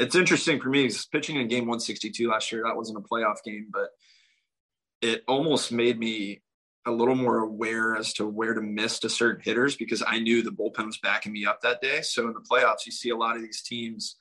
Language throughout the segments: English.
it's interesting for me because pitching in game 162 last year, that wasn't a playoff game, but it almost made me a little more aware as to where to miss to certain hitters because I knew the bullpen was backing me up that day. So in the playoffs, you see a lot of these teams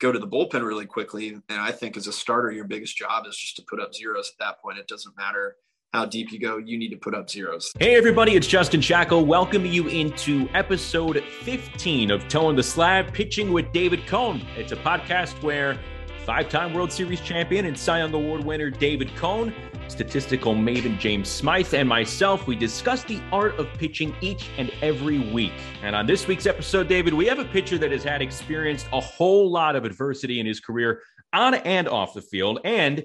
go to the bullpen really quickly. And I think as a starter, your biggest job is just to put up zeros at that point. It doesn't matter how deep you go, you need to put up zeros. Hey everybody, it's Justin Shackil welcoming you into episode 15 of Toe in the Slab, Pitching with David Cone. It's a podcast where five-time World Series champion and Cy Young Award winner David Cone, statistical maven James Smythe, and myself, we discuss the art of pitching each and every week. And on this week's episode, David, we have a pitcher that has had experienced a whole lot of adversity in his career on and off the field, and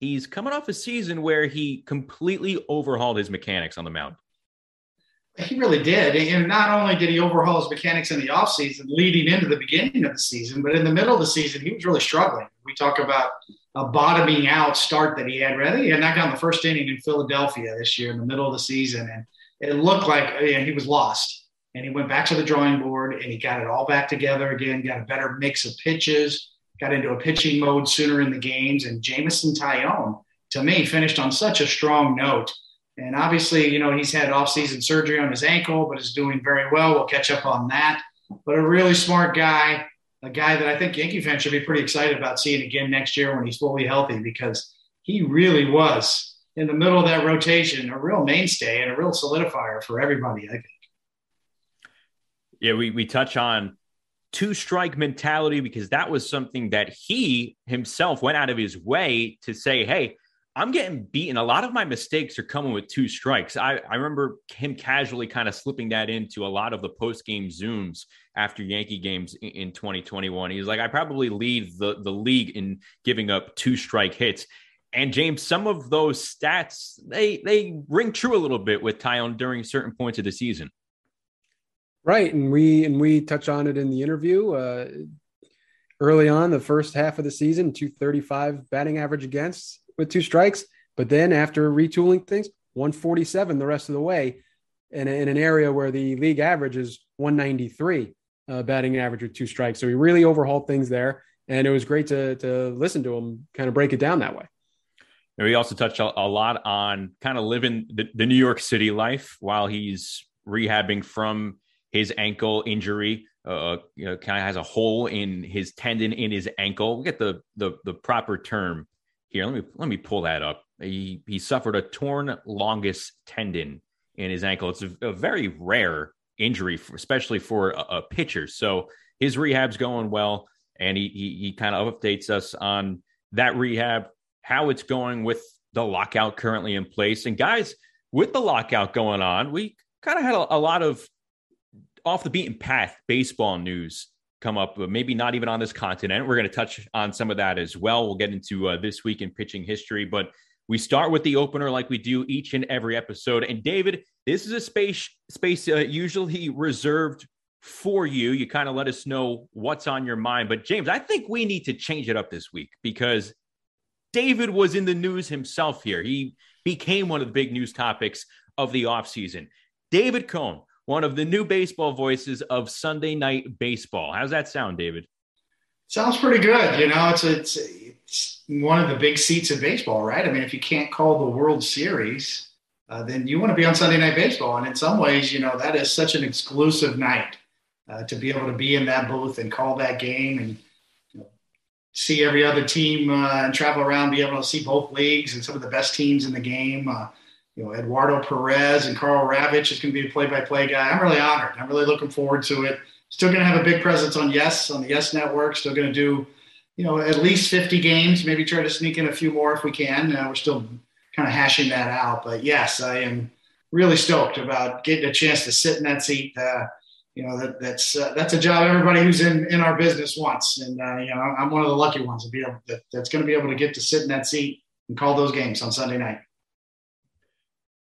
he's coming off a season where he completely overhauled his mechanics on the mound. He really did. And not only did he overhaul his mechanics in the offseason leading into the beginning of the season, but in the middle of the season, he was really struggling. We talk about a bottoming out start that he had. Rather, he had knocked down the first inning in Philadelphia this year in the middle of the season. And it looked like he was lost. And he went back to the drawing board and he got it all back together again, got a better mix of pitches, got into a pitching mode sooner in the games. And Jameson Taillon, to me, finished on such a strong note. And obviously, you know, he's had off-season surgery on his ankle, but is doing very well. We'll catch up on that. But a really smart guy, a guy that I think Yankee fans should be pretty excited about seeing again next year when he's fully healthy, because he really was, in the middle of that rotation, a real mainstay and a real solidifier for everybody, I think. Yeah, we touch on two-strike mentality because that was something that he himself went out of his way to say, hey, I'm getting beaten. A lot of my mistakes are coming with two strikes. I remember him casually kind of slipping that into a lot of the post-game Zooms after Yankee games in 2021. He was like, I probably lead the league in giving up two-strike hits. And, James, some of those stats, they ring true a little bit with Taillon during certain points of the season. Right, and we touch on it in the interview. Early on, the first half of the season, 235 batting average against, with two strikes, but then after retooling things, 147 the rest of the way in an area where the league average is 193 batting average with two strikes. So he really overhauled things there, and it was great to listen to him kind of break it down that way. And we also touched a lot on kind of living the New York City life while he's rehabbing from his ankle injury. You know, kind of has a hole in his tendon in his ankle. We'll get the proper term here. Let me pull that up. He suffered a torn longus tendon in his ankle. It's a very rare injury, especially for a pitcher. So his rehab's going well, and he kind of updates us on that rehab, how it's going with the lockout currently in place. And guys, with the lockout going on, we kind of had a lot of off the beaten path baseball news come up, but maybe not even on this continent. We're going to touch on some of that as well. We'll get into this week in pitching history, but we start with the opener like we do each and every episode. And David, this is a space usually reserved for you. You kind of let us know what's on your mind, but James, I think we need to change it up this week because David was in the news himself here. He became one of the big news topics of the offseason. David Cone, one of the new baseball voices of Sunday Night Baseball. How's that sound, David? Sounds pretty good. You know, it's one of the big seats in baseball, right? I mean, if you can't call the World Series, then you want to be on Sunday Night Baseball. And in some ways, you know, that is such an exclusive night to be able to be in that booth and call that game and, you know, see every other team and travel around, be able to see both leagues and some of the best teams in the game. You know, Eduardo Perez and Carl Ravech is going to be a play-by-play guy. I'm really honored. I'm really looking forward to it. Still going to have a big presence on Yes, on the Yes Network. Still going to do, you know, at least 50 games, maybe try to sneak in a few more if we can. We're still kind of hashing that out. But, yes, I am really stoked about getting a chance to sit in that seat. You know, that's a job everybody who's in our business wants. And, you know, I'm one of the lucky ones to be able to, that's going to be able to get to sit in that seat and call those games on Sunday night.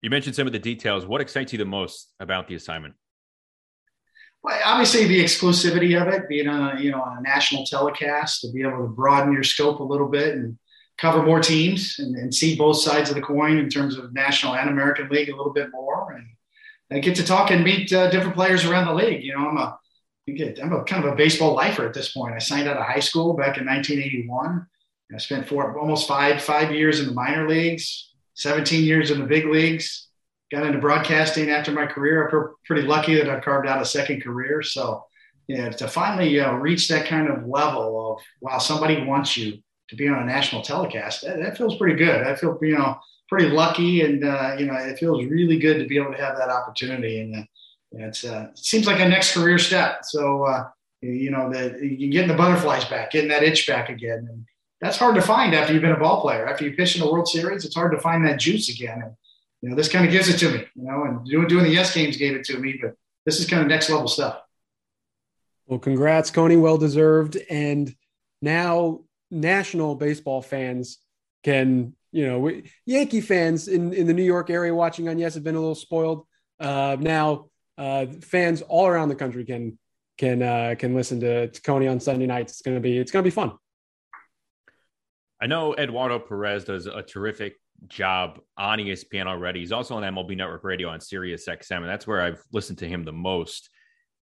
You mentioned some of the details. What excites you the most about the assignment? Well, obviously the exclusivity of it, being on a national telecast, to be able to broaden your scope a little bit and cover more teams and see both sides of the coin in terms of National and American League a little bit more, and I get to talk and meet different players around the league. You know, I'm a I'm a kind of a baseball lifer at this point. I signed out of high school back in 1981. I spent almost five years in the minor leagues, 17 years in the big leagues, got into broadcasting after my career. I'm pretty lucky that I carved out a second career. So yeah, to finally reach that kind of level of, wow, somebody wants you to be on a national telecast, that feels pretty good. I feel, pretty lucky. And, it feels really good to be able to have that opportunity. And it seems like a next career step. So, you're getting the butterflies back, getting that itch back again. And that's hard to find after you've been a ball player. After you pitch in a World Series, it's hard to find that juice again. And, this kind of gives it to me, and doing the Yes Games gave it to me, but this is kind of next level stuff. Well, congrats, Cone. Well-deserved. And now national baseball fans can, Yankee fans in the New York area watching on Yes have been a little spoiled. Now fans all around the country can listen to Cone on Sunday nights. It's going to be fun. I know Eduardo Perez does a terrific job on ESPN already. He's also on MLB Network Radio on Sirius XM, and that's where I've listened to him the most.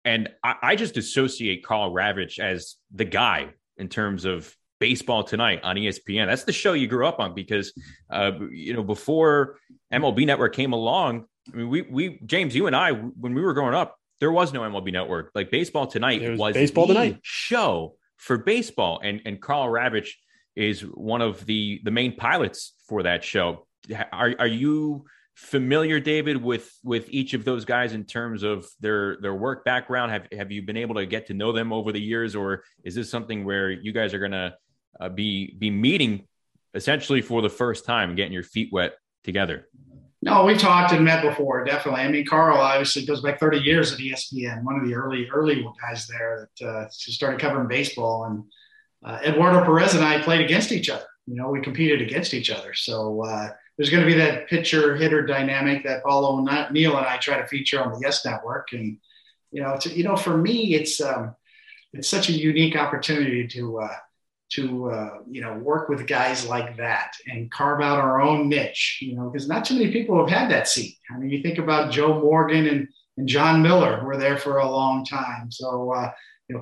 And I just associate Carl Ravech as the guy in terms of Baseball Tonight on ESPN. That's the show you grew up on because, before MLB Network came along, I mean, we James, you and I, when we were growing up, there was no MLB Network. Like Baseball Tonight was Baseball Tonight show for baseball, and Carl Ravech is one of the main pilots for that show. Are you familiar, David, with each of those guys in terms of their work background? Have you been able to get to know them over the years, or is this something where you guys are going to be meeting essentially for the first time, getting your feet wet together? No, we talked and met before, definitely. I mean, Carl obviously goes back 30 years at ESPN, one of the early guys there that started covering baseball. And Eduardo Perez and I played against each other. We competed against each other. So there's going to be that pitcher-hitter dynamic that Paul O'Neill and I try to feature on the Yes Network. And, for me, it's such a unique opportunity to work with guys like that and carve out our own niche, because not too many people have had that seat. I mean, you think about Joe Morgan and John Miller, who were there for a long time. So,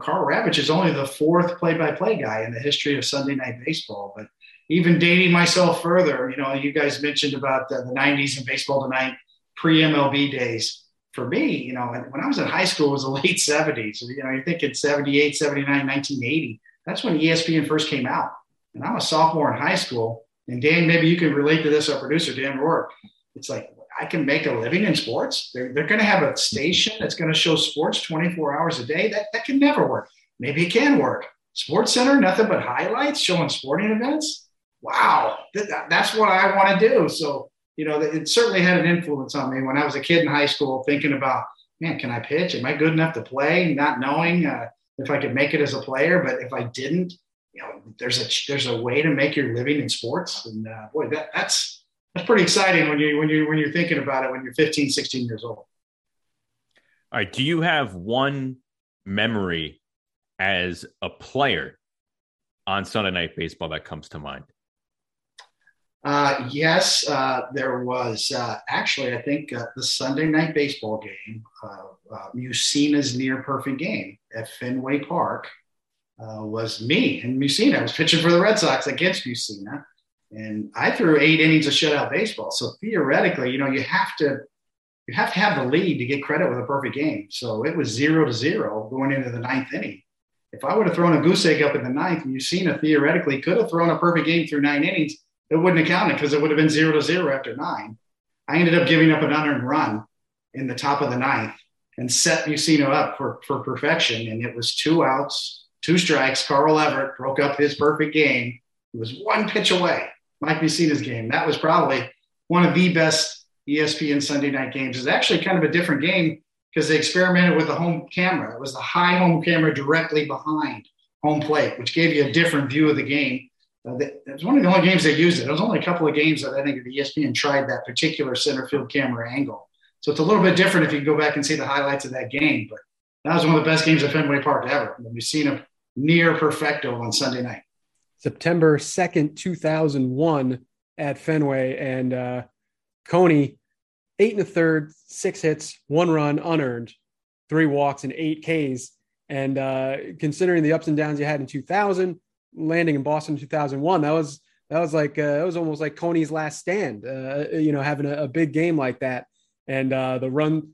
Carl Ravech is only the fourth play-by-play guy in the history of Sunday Night Baseball. But even dating myself further, you guys mentioned about the 90s and Baseball Tonight pre-MLB days. For me, when I was in high school, it was the late 70s. You're thinking 78, 79, 1980. That's when ESPN first came out. And I'm a sophomore in high school. And Dan, maybe you can relate to this, our producer, Dan Rourke. It's like, I can make a living in sports. They're going to have a station that's going to show sports 24 hours a day. That can never work. Maybe it can work. Sports Center, nothing but highlights showing sporting events. Wow. That's what I want to do. So, it certainly had an influence on me when I was a kid in high school, thinking about, man, can I pitch? Am I good enough to play? Not knowing if I could make it as a player, but if I didn't, there's a way to make your living in sports. And boy, that's pretty exciting when you're thinking about it, when you're 15, 16 years old. All right. Do you have one memory as a player on Sunday Night Baseball that comes to mind? Yes. There was actually, I think the Sunday Night Baseball game, Mussina's near perfect game at Fenway Park was me and Mussina. I was pitching for the Red Sox against Mussina. And I threw 8 innings of shutout baseball. So theoretically, you have to have the lead to get credit with a perfect game. So it was 0-0 going into the ninth inning. If I would have thrown a goose egg up in the ninth, Mussina theoretically could have thrown a perfect game through 9 innings. It wouldn't have counted because it would have been 0-0 after 9. I ended up giving up an unearned run in the top of the ninth and set Mussina up for perfection. And it was 2 outs, 2 strikes. Carl Everett broke up his perfect game. It was 1 pitch away. Mike Mussina's game. That was probably one of the best ESPN Sunday night games. It's actually kind of a different game because they experimented with the home camera. It was the high home camera directly behind home plate, which gave you a different view of the game. It was one of the only games they used it. There was only a couple of games that I think the ESPN tried that particular center field camera angle. So it's a little bit different if you go back and see the highlights of that game. But that was one of the best games at Fenway Park ever. Mussina near perfecto on Sunday night. September 2nd, 2001 at Fenway, and Cone, 8 1/3, 6 hits, 1 run unearned, 3 walks, and 8 Ks And considering the ups and downs you had in 2000, landing in Boston in 2001, that was like it was almost like Coney's last stand. Having a big game like that, and the run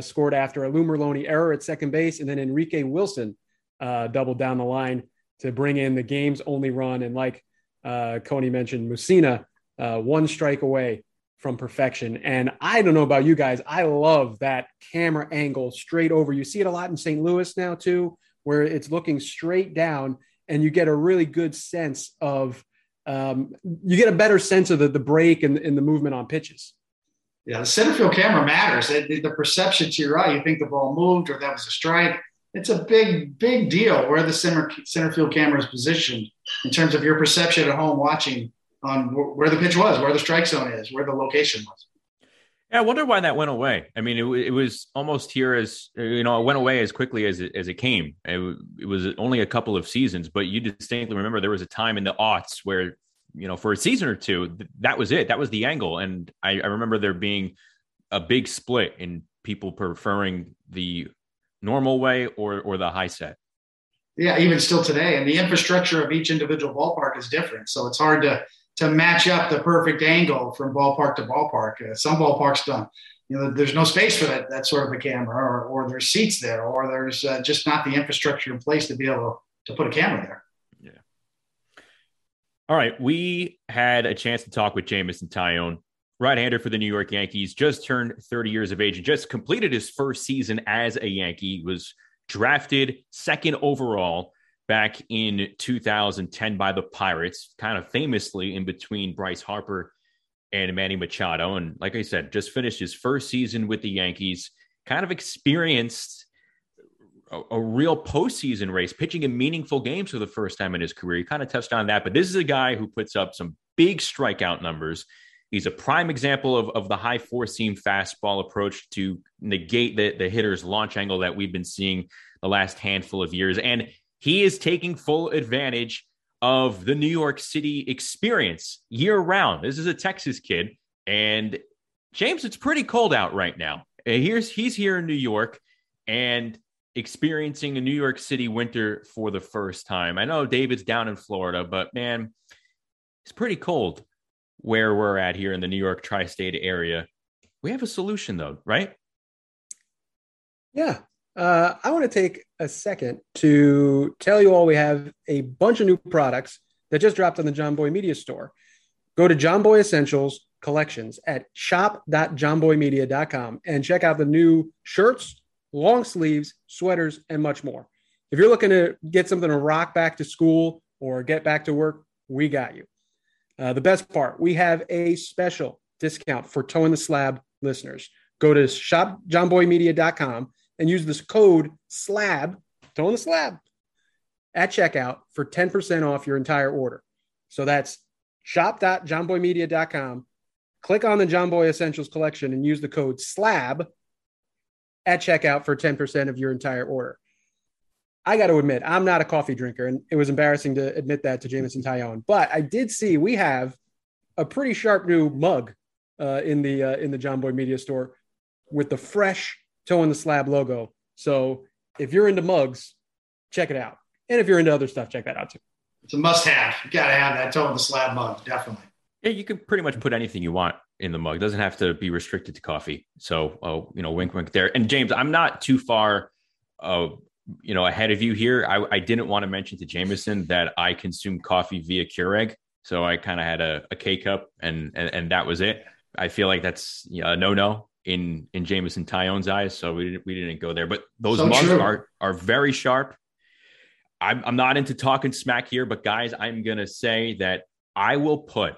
scored after a Lou Merlone error at second base, and then Enrique Wilson doubled down the line to bring in the game's only run. And like Coney mentioned, Mussina one strike away from perfection. And I don't know about you guys, I love that camera angle straight over. You see it a lot in St. Louis now too, where it's looking straight down, and you get a really good sense of you get a better sense of the break and the movement on pitches. Yeah, the center field camera matters. The perception to your eye, you think the ball moved or that was a strike. It's a big, big deal where the center field camera is positioned in terms of your perception at home watching on where the pitch was, where the strike zone is, where the location was. Yeah, I wonder why that went away. I mean, it was almost here as, it went away as quickly as it came. It was only a couple of seasons, but you distinctly remember there was a time in the aughts where, for a season or two, that was it. That was the angle. And I remember there being a big split in people preferring the normal way or the high set. Yeah, even still today. And the infrastructure of each individual ballpark is different. So it's hard to match up the perfect angle from ballpark to ballpark. Some ballparks don't. There's no space for that sort of a camera, or there's seats there, or there's just not the infrastructure in place to be able to put a camera there. Yeah. All right. We had a chance to talk with Jameson Taillon, right-hander for the New York Yankees, just turned 30 years of age and just completed his first season as a Yankee. He was drafted second overall back in 2010 by the Pirates, kind of famously in between Bryce Harper and Manny Machado. And like I said, just finished his first season with the Yankees, kind of experienced a real postseason race, pitching in meaningful games for the first time in his career. He kind of touched on that, but this is a guy who puts up some big strikeout numbers. He's a prime example of the high four-seam fastball approach to negate the hitter's launch angle that we've been seeing the last handful of years. And he is taking full advantage of the New York City experience year-round. This is a Texas kid. And, James, it's pretty cold out right now. He's here in New York and experiencing a New York City winter for the first time. I know David's down in Florida, but, man, it's pretty cold where we're at here in the New York tri-state area. We have a solution though, right? Yeah. I want to take a second to tell you all we have a bunch of new products that just dropped on the John Boy Media store. Go to John Boy Essentials Collections at shop.johnboymedia.com and check out the new shirts, long sleeves, sweaters, and much more. If you're looking to get something to rock back to school or get back to work, we got you. The best part, we have a special discount for Toe in the Slab listeners. Go to shopjohnboymedia.com and use this code SLAB, Toe in the Slab, at checkout for 10% off your entire order. So that's shop.johnboymedia.com. Click on the John Boy Essentials collection and use the code SLAB at checkout for 10% of your entire order. I got to admit, I'm not a coffee drinker, and it was embarrassing to admit that to Jameson Taillon. But I did see we have a pretty sharp new mug in the John Boy Media store with the fresh Toe in the Slab logo. So if you're into mugs, check it out. And if you're into other stuff, check that out too. It's a must-have. You got to have that Toe in the Slab mug, definitely. Yeah, you can pretty much put anything you want in the mug. It doesn't have to be restricted to coffee. So, wink, wink there. And James, I'm not too far ahead of you here. I didn't want to mention to Jameson that I consume coffee via Keurig. So I kind of had a K-cup and that was it. I feel like that's a no-no in Jameson Taillon's eyes. So we didn't go there, but those mugs are very sharp. I'm not into talking smack here, but guys, I'm going to say that I will put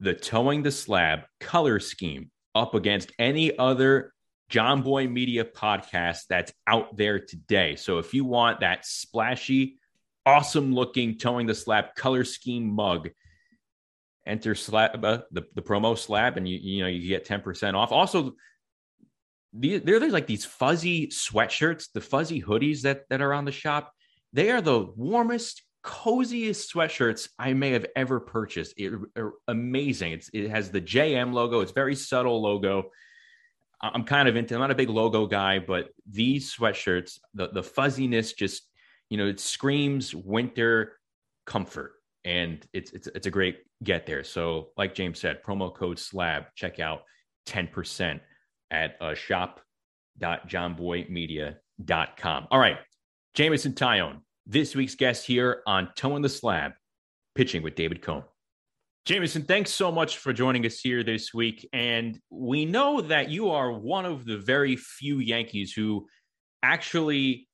the Towing the Slab color scheme up against any other John Boy Media podcast that's out there today. So if you want that splashy, awesome looking Towing the Slab color scheme mug, enter Slab, the promo Slab, and you get 10% off. Also, there's like these fuzzy sweatshirts, the fuzzy hoodies that are on the shop. They are the warmest, coziest sweatshirts I may have ever purchased. Amazing. It has the JM logo. It's very subtle logo. I'm kind of into, I'm not a big logo guy, but these sweatshirts, the fuzziness just, you know, it screams winter comfort, and it's a great get there. So like James said, promo code SLAB, check out 10% at shop.johnboymedia.com. All right, Jameson Taillon, this week's guest here on Toeing the Slab, Pitching with David Cone. Jameson, thanks so much for joining us here this week. And we know that you are one of the very few Yankees who actually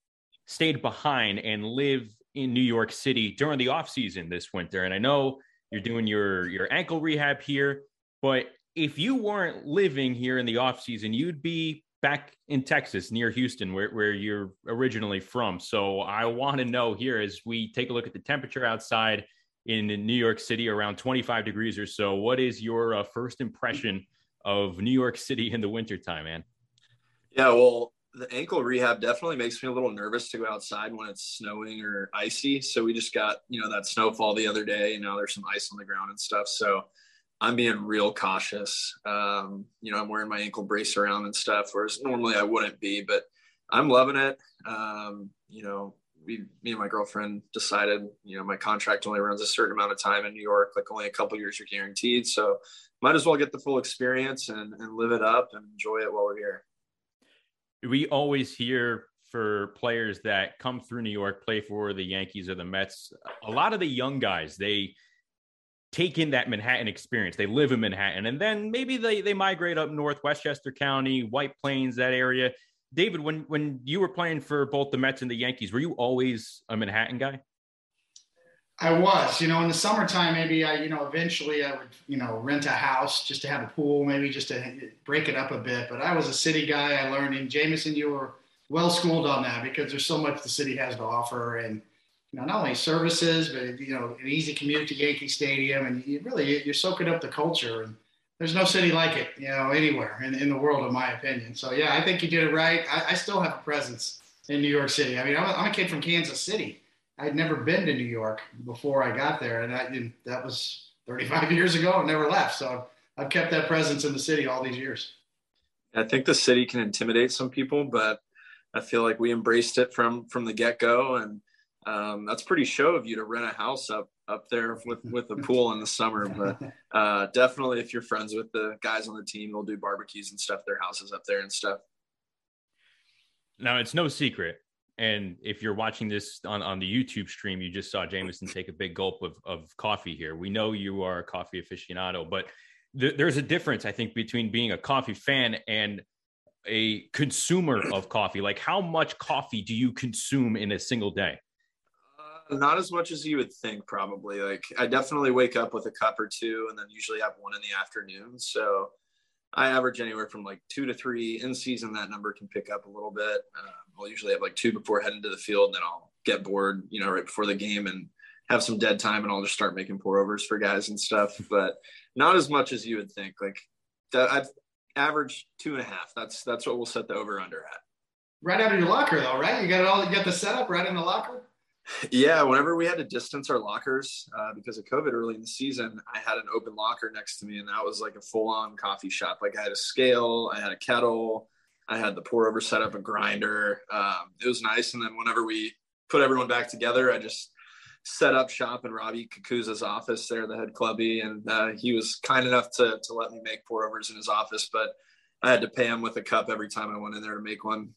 stayed behind and live in New York City during the offseason this winter. And I know you're doing your ankle rehab here, but if you weren't living here in the offseason, you'd be back in Texas near Houston, where you're originally from. So I want to know here, as we take a look at the temperature outside in New York City, around 25 degrees or so, what is your first impression of New York City in the wintertime, man? Yeah, well, the ankle rehab definitely makes me a little nervous to go outside when it's snowing or icy. So we just got, you know, that snowfall the other day, and now there's some ice on the ground and stuff. So I'm being real cautious. You know, I'm wearing my ankle brace around and stuff, whereas normally I wouldn't be, but I'm loving it. You know, me and my girlfriend decided, you know, my contract only runs a certain amount of time in New York, like only a couple years are guaranteed. So might as well get the full experience and live it up and enjoy it while we're here. We always hear for players that come through New York, play for the Yankees or the Mets, a lot of the young guys, they take in that Manhattan experience. They live in Manhattan, and then maybe they migrate up north, Westchester County, White Plains, that area. David, when you were playing for both the Mets and the Yankees, were you always a Manhattan guy? I was, you know, in the summertime, maybe I, you know, eventually I would, you know, rent a house just to have a pool, maybe just to break it up a bit. But I was a city guy. I learned, and Jameson, you were well schooled on that, because there's so much the city has to offer, and, you know, not only services, but, you know, an easy commute to Yankee Stadium. And you really, you're soaking up the culture, and there's no city like it, you know, anywhere in the world, in my opinion. So, yeah, I think you did it right. I still have a presence in New York City. I mean, I'm a kid from Kansas City. I'd never been to New York before I got there, and that was 35 years ago. I never left, so I've kept that presence in the city all these years. I think the city can intimidate some people, but I feel like we embraced it from the get-go, and that's pretty show of you to rent a house up there with a pool in the summer. But definitely, if you're friends with the guys on the team, they'll do barbecues and stuff, their houses up there and stuff. Now, it's no secret, and if you're watching this on the YouTube stream, you just saw Jameson take a big gulp of coffee here. We know you are a coffee aficionado, but there's a difference, I think, between being a coffee fan and a consumer of coffee. Like, how much coffee do you consume in a single day? Not as much as you would think, probably. Like, I definitely wake up with a cup or two, and then usually have one in the afternoon. So I average anywhere from like 2 to 3 in season. That number can pick up a little bit. I'll usually have like 2 before heading to the field, and then I'll get bored, you know, right before the game and have some dead time, and I'll just start making pour overs for guys and stuff. But not as much as you would think. Like, I've averaged 2.5. That's what we'll set the over under at. Right out of your locker, though, right? You got it all. You got the setup right in the locker. Yeah, whenever we had to distance our lockers because of COVID early in the season, I had an open locker next to me, and that was like a full-on coffee shop. Like, I had a scale, I had a kettle, I had the pour-over setup, a grinder. It was nice. And then whenever we put everyone back together, I just set up shop in Robbie Kakuza's office there, the head clubby, and he was kind enough to let me make pour-overs in his office, but I had to pay him with a cup every time I went in there to make one.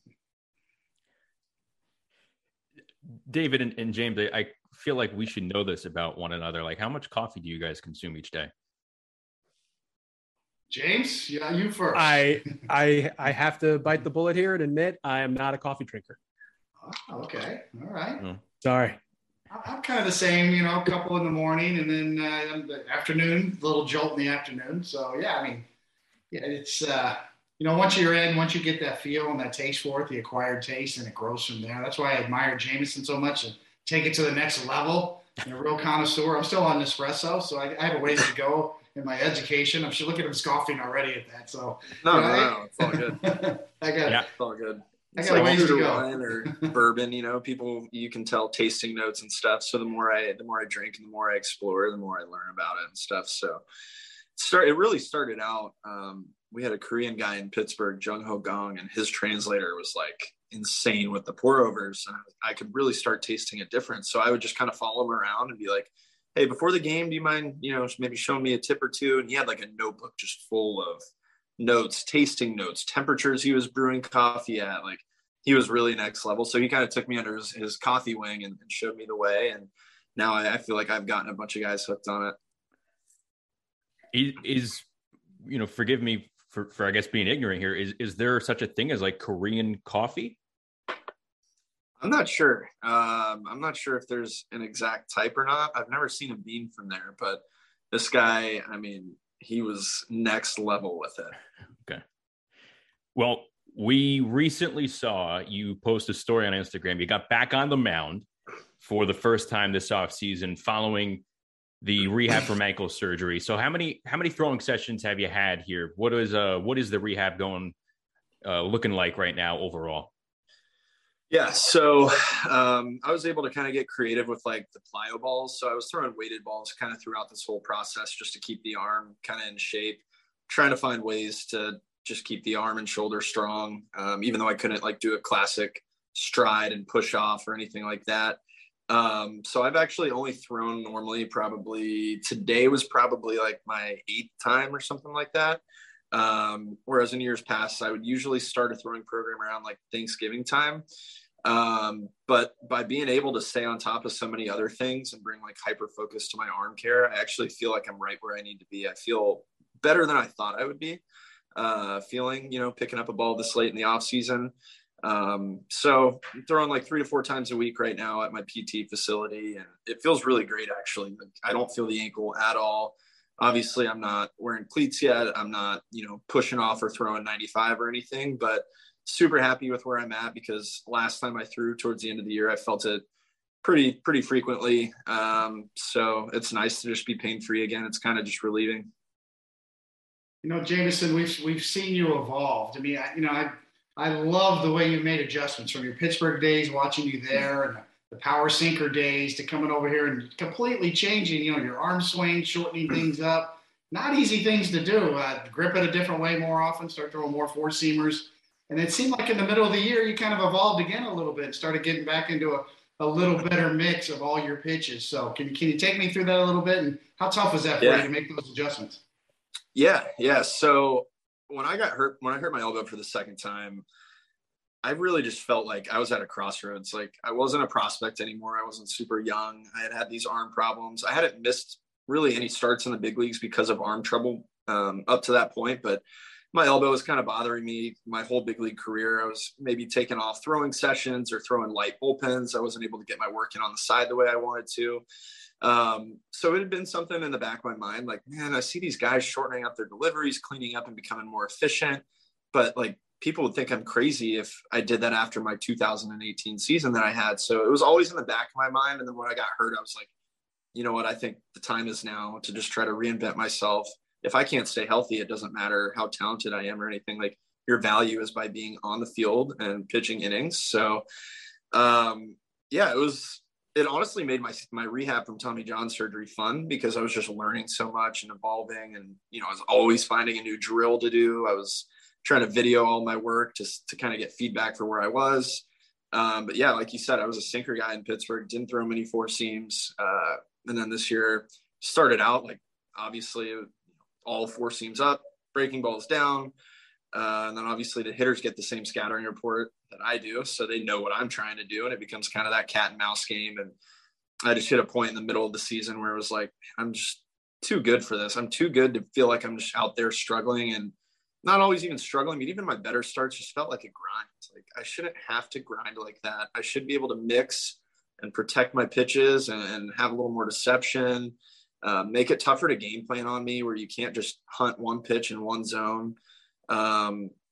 David and James, I feel like we should know this about one another. Like, how much coffee do you guys consume each day? James, yeah, you first. I have to bite the bullet here and admit I am not a coffee drinker. Oh, okay. All right. Oh. Sorry. I'm kind of the same, you know, a couple in the morning, and then the afternoon, a little jolt in the afternoon. So, yeah, I mean, yeah, it's you know, once you get that feel and that taste for it, the acquired taste, and it grows from there. That's why I admire Jameson so much, and take it to the next level. I'm a real connoisseur. I'm still on Nespresso, so I have a ways to go in my education. I should look at him scoffing already at that. So no, it's all good. It's all good. It's like ways to go. Wine or bourbon, you know, people, you can tell tasting notes and stuff. So the more I drink, and the more I explore, the more I learn about it and stuff. So it really started out we had a Korean guy in Pittsburgh, Jung Ho Gong, and his translator was like insane with the pour overs. And I could really start tasting a difference. So I would just kind of follow him around and be like, hey, before the game, do you mind, you know, maybe showing me a tip or two? And he had like a notebook just full of notes, tasting notes, temperatures he was brewing coffee at. Like, he was really next level. So he kind of took me under his coffee wing and showed me the way. And now I feel like I've gotten a bunch of guys hooked on it. Is, you know, forgive me for I guess being ignorant here, is there such a thing as like Korean coffee? I'm not sure. I'm not sure if there's an exact type or not. I've never seen a bean from there, but this guy, I mean, he was next level with it. Okay. Well, we recently saw you post a story on Instagram. You got back on the mound for the first time this offseason following the rehab from ankle surgery. So how many throwing sessions have you had here? What is the rehab going looking like right now overall? Yeah, so I was able to kind of get creative with like the plyo balls. So I was throwing weighted balls kind of throughout this whole process just to keep the arm kind of in shape, trying to find ways to just keep the arm and shoulder strong, even though I couldn't like do a classic stride and push off or anything like that. So I've actually only thrown normally probably today was probably like my 8th time or something like that. Whereas in years past, I would usually start a throwing program around like Thanksgiving time. But by being able to stay on top of so many other things and bring like hyper-focus to my arm care, I actually feel like I'm right where I need to be. I feel better than I thought I would be, feeling, you know, picking up a ball this late in the off season. So I'm throwing like 3 to 4 times a week right now at my PT facility, and it feels really great. Actually, like, I don't feel the ankle at all. Obviously I'm not wearing cleats yet. I'm not, you know, pushing off or throwing 95 or anything, but super happy with where I'm at, because last time I threw towards the end of the year, I felt it pretty frequently. So it's nice to just be pain-free again. It's kind of just relieving. You know, Jameson, we've seen you evolve. I mean, I love the way you made adjustments from your Pittsburgh days, watching you there, and the power sinker days, to coming over here and completely changing, you know, your arm swing, shortening things up. Not easy things to do. Grip it a different way more often, start throwing more four-seamers. And it seemed like in the middle of the year, you kind of evolved again a little bit, started getting back into a little better mix of all your pitches. So can you take me through that a little bit? And how tough was that for you to make those adjustments? Yeah. So when I hurt my elbow for the second time, I really just felt like I was at a crossroads. Like, I wasn't a prospect anymore. I wasn't super young. I had these arm problems. I hadn't missed really any starts in the big leagues because of arm trouble up to that point. But my elbow was kind of bothering me my whole big league career. I was maybe taking off throwing sessions or throwing light bullpens. I wasn't able to get my work in on the side the way I wanted to. So it had been something in the back of my mind, like, man, I see these guys shortening up their deliveries, cleaning up and becoming more efficient. But like, people would think I'm crazy if I did that after my 2018 season that I had. So it was always in the back of my mind. And then when I got hurt, I was like, you know what, I think the time is now to just try to reinvent myself. If I can't stay healthy, it doesn't matter how talented I am or anything. Like, your value is by being on the field and pitching innings. So, it honestly made my rehab from Tommy John surgery fun, because I was just learning so much and evolving, and, you know, I was always finding a new drill to do. I was trying to video all my work just to kind of get feedback for where I was. But yeah, like you said, I was a sinker guy in Pittsburgh, didn't throw many four seams. And then this year started out like, obviously all four seams up, breaking balls down. And then obviously the hitters get the same scattering report that I do, so they know what I'm trying to do, and it becomes kind of that cat and mouse game. And I just hit a point in the middle of the season where it was like, I'm just too good for this. I'm too good to feel like I'm just out there struggling, and not always even struggling, but even my better starts just felt like a grind. Like, I shouldn't have to grind like that. I should be able to mix and protect my pitches and have a little more deception, make it tougher to game plan on me, where you can't just hunt one pitch in one zone.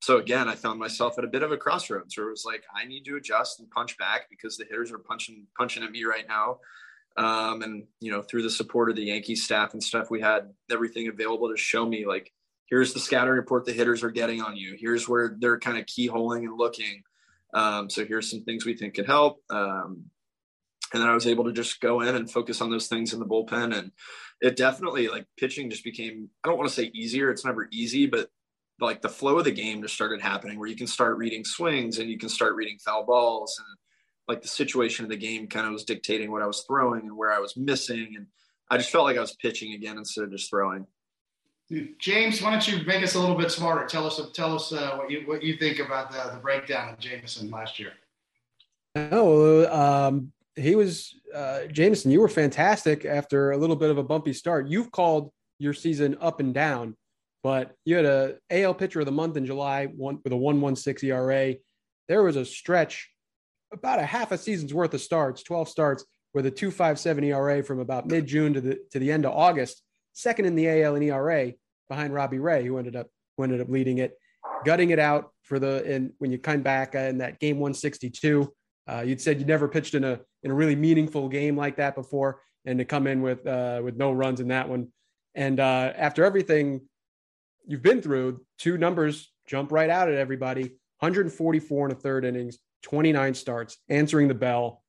So again, I found myself at a bit of a crossroads where it was like, I need to adjust and punch back, because the hitters are punching at me right now. And, you know, through the support of the Yankees staff and stuff, we had everything available to show me, like, here's the scattering report the hitters are getting on you. Here's where they're kind of keyholing and looking. So here's some things we think could help. And then I was able to just go in and focus on those things in the bullpen. And it definitely, like, pitching just became, I don't want to say easier. It's never easy, but like the flow of the game just started happening where you can start reading swings and you can start reading foul balls, and like the situation of the game kind of was dictating what I was throwing and where I was missing. And I just felt like I was pitching again instead of just throwing. James, why don't you make us a little bit smarter? Tell us what you think about the breakdown of Jameson last year. He was Jameson, you were fantastic after a little bit of a bumpy start. You've called your season up and down, but you had a AL pitcher of the month in July with a 1.16 ERA. There was a stretch, about a half a season's worth of starts, 12 starts with a 2.57 ERA from about mid-June to the end of August, second in the AL in ERA behind Robbie Ray, who ended up leading it, gutting it out and when you come back in that game 162. You'd said you never pitched in a really meaningful game like that before, and to come in with no runs in that one. And after everything you've been through, two numbers jump right out at everybody: 144 and a third innings, 29 starts, answering the bell.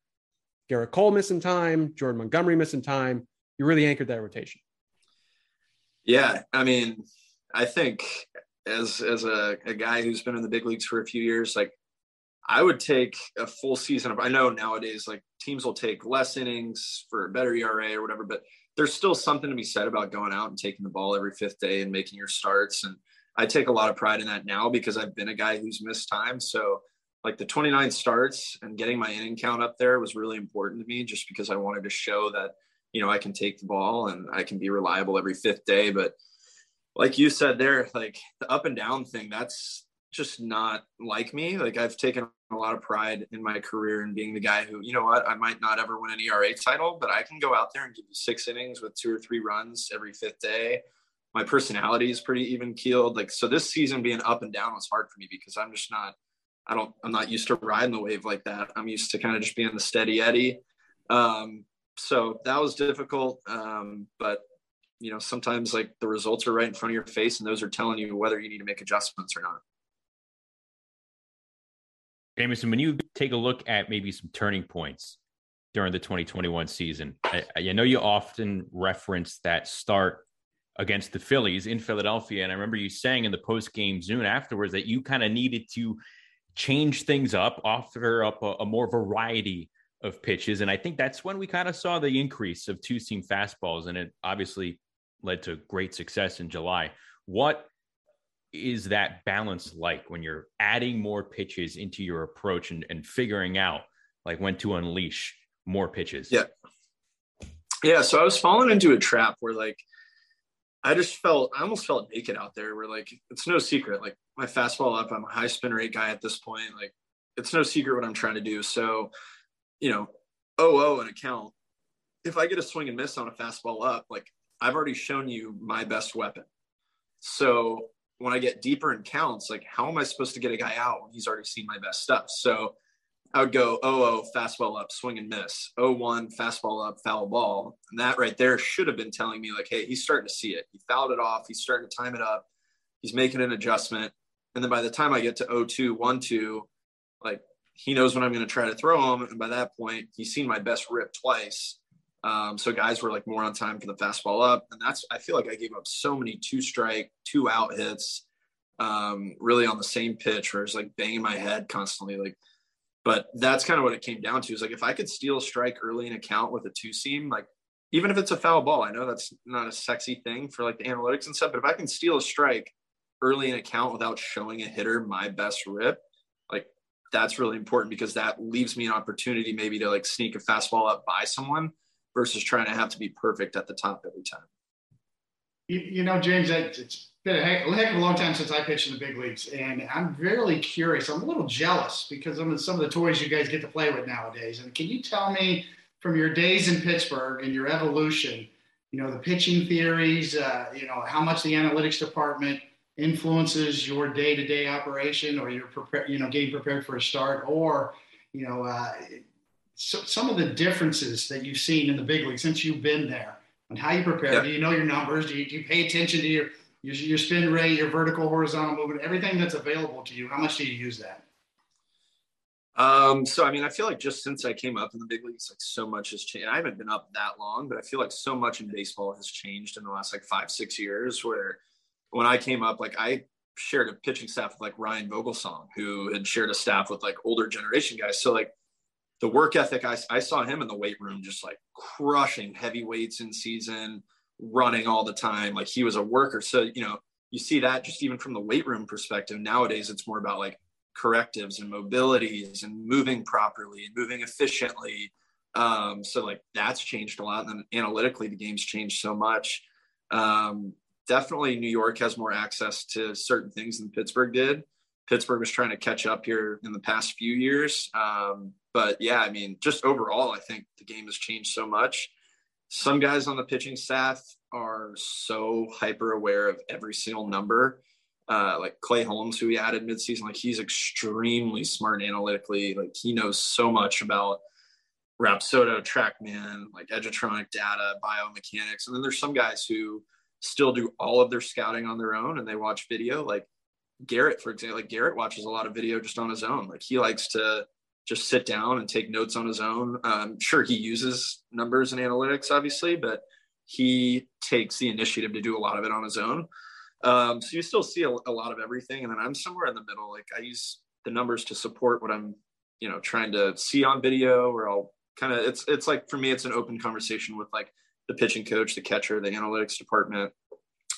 Gerrit Cole missing time, Jordan Montgomery missing time. You really anchored that rotation. Yeah, I mean, I think as a guy who's been in the big leagues for a few years, like, I would take a full season of, I know nowadays, like, teams will take less innings for a better ERA or whatever, but there's still something to be said about going out and taking the ball every fifth day and making your starts. And I take a lot of pride in that now because I've been a guy who's missed time. So like the 29 starts and getting my inning count up there was really important to me, just because I wanted to show that, you know, I can take the ball and I can be reliable every fifth day. But like you said there, like the up and down thing, that's just not like me. Like, I've taken a lot of pride in my career and being the guy who, you know what, I might not ever win an ERA title, but I can go out there and give you six innings with two or three runs every fifth day. My personality is pretty even keeled. Like, so this season being up and down was hard for me because I'm not used to riding the wave like that. I'm used to kind of just being the steady Eddie. So that was difficult. But you know, sometimes like the results are right in front of your face and those are telling you whether you need to make adjustments or not. Jameson, when you take a look at maybe some turning points during the 2021 season, I know you often reference that start against the Phillies in Philadelphia. And I remember you saying in the post-game Zoom afterwards that you kind of needed to change things up, offer up a more variety of pitches. And I think that's when we kind of saw the increase of two-seam fastballs, and it obviously led to great success in July. What is that balance like when you're adding more pitches into your approach and figuring out like when to unleash more pitches? Yeah. So I was falling into a trap where like, I almost felt naked out there, where like, it's no secret. Like, my fastball up, I'm a high spin rate guy at this point. Like, it's no secret what I'm trying to do. So, you know, 0-0 in a count, if I get a swing and miss on a fastball up, like, I've already shown you my best weapon. So when I get deeper in counts, like, how am I supposed to get a guy out when he's already seen my best stuff? So I would go 0-0, fastball up, swing and miss, 0-1, fastball up, foul ball. And that right there should have been telling me like, hey, he's starting to see it. He fouled it off. He's starting to time it up. He's making an adjustment. And then by the time I get to 0-2, 1-2, like, he knows when I'm going to try to throw him. And by that point, he's seen my best rip twice. So guys were like more on time for the fastball up, and that's, I feel like I gave up so many 2-strike, 2-out hits, really on the same pitch where it's like banging my head constantly. Like, but that's kind of what it came down to, is like, if I could steal a strike early in a count with a 2-seam, like, even if it's a foul ball, I know that's not a sexy thing for like the analytics and stuff, but if I can steal a strike early in a count without showing a hitter my best rip, like, that's really important, because that leaves me an opportunity maybe to like sneak a fastball up by someone, versus trying to have to be perfect at the top every time. You know, James, it's been a heck of a long time since I pitched in the big leagues, and I'm really curious. I'm a little jealous because of some of the toys you guys get to play with nowadays. And can you tell me from your days in Pittsburgh and your evolution, you know, the pitching theories, you know, how much the analytics department influences your day-to-day operation, or your getting prepared for a start, or, you know, so some of the differences that you've seen in the big league since you've been there, and how you prepare. Yep. Do you know your numbers? Do you pay attention to your spin rate, your vertical, horizontal movement, everything that's available to you? How much do you use that? So, I mean, I feel like just since I came up in the big leagues, like, so much has changed. I haven't been up that long, but I feel like so much in baseball has changed in the last like 5-6 years, where when I came up, like, I shared a pitching staff with like Ryan Vogelsong, who had shared a staff with like older generation guys. So like the work ethic, I saw him in the weight room, just like crushing heavy weights in season, running all the time. Like he was a worker. So, you know, you see that just even from the weight room perspective. Nowadays, it's more about like correctives and mobilities and moving properly and moving efficiently. So like that's changed a lot. And then analytically, the game's changed so much. Definitely New York has more access to certain things than Pittsburgh did. Pittsburgh was trying to catch up here in the past few years. But yeah, I mean, just overall, I think the game has changed so much. Some guys on the pitching staff are so hyper aware of every single number. Like Clay Holmes, who we added midseason, like he's extremely smart analytically. Like he knows so much about Rapsodo, TrackMan, like Edutronic data, biomechanics. And then there's some guys who still do all of their scouting on their own and they watch video. Like Gerrit, for example, like Gerrit watches a lot of video just on his own. Like he likes to just sit down and take notes on his own. Sure, he uses numbers and analytics, obviously, but he takes the initiative to do a lot of it on his own. So you still see a lot of everything. And then I'm somewhere in the middle. Like I use the numbers to support what I'm, you know, trying to see on video, or I'll kind of, it's like, for me, it's an open conversation with like the pitching coach, the catcher, the analytics department.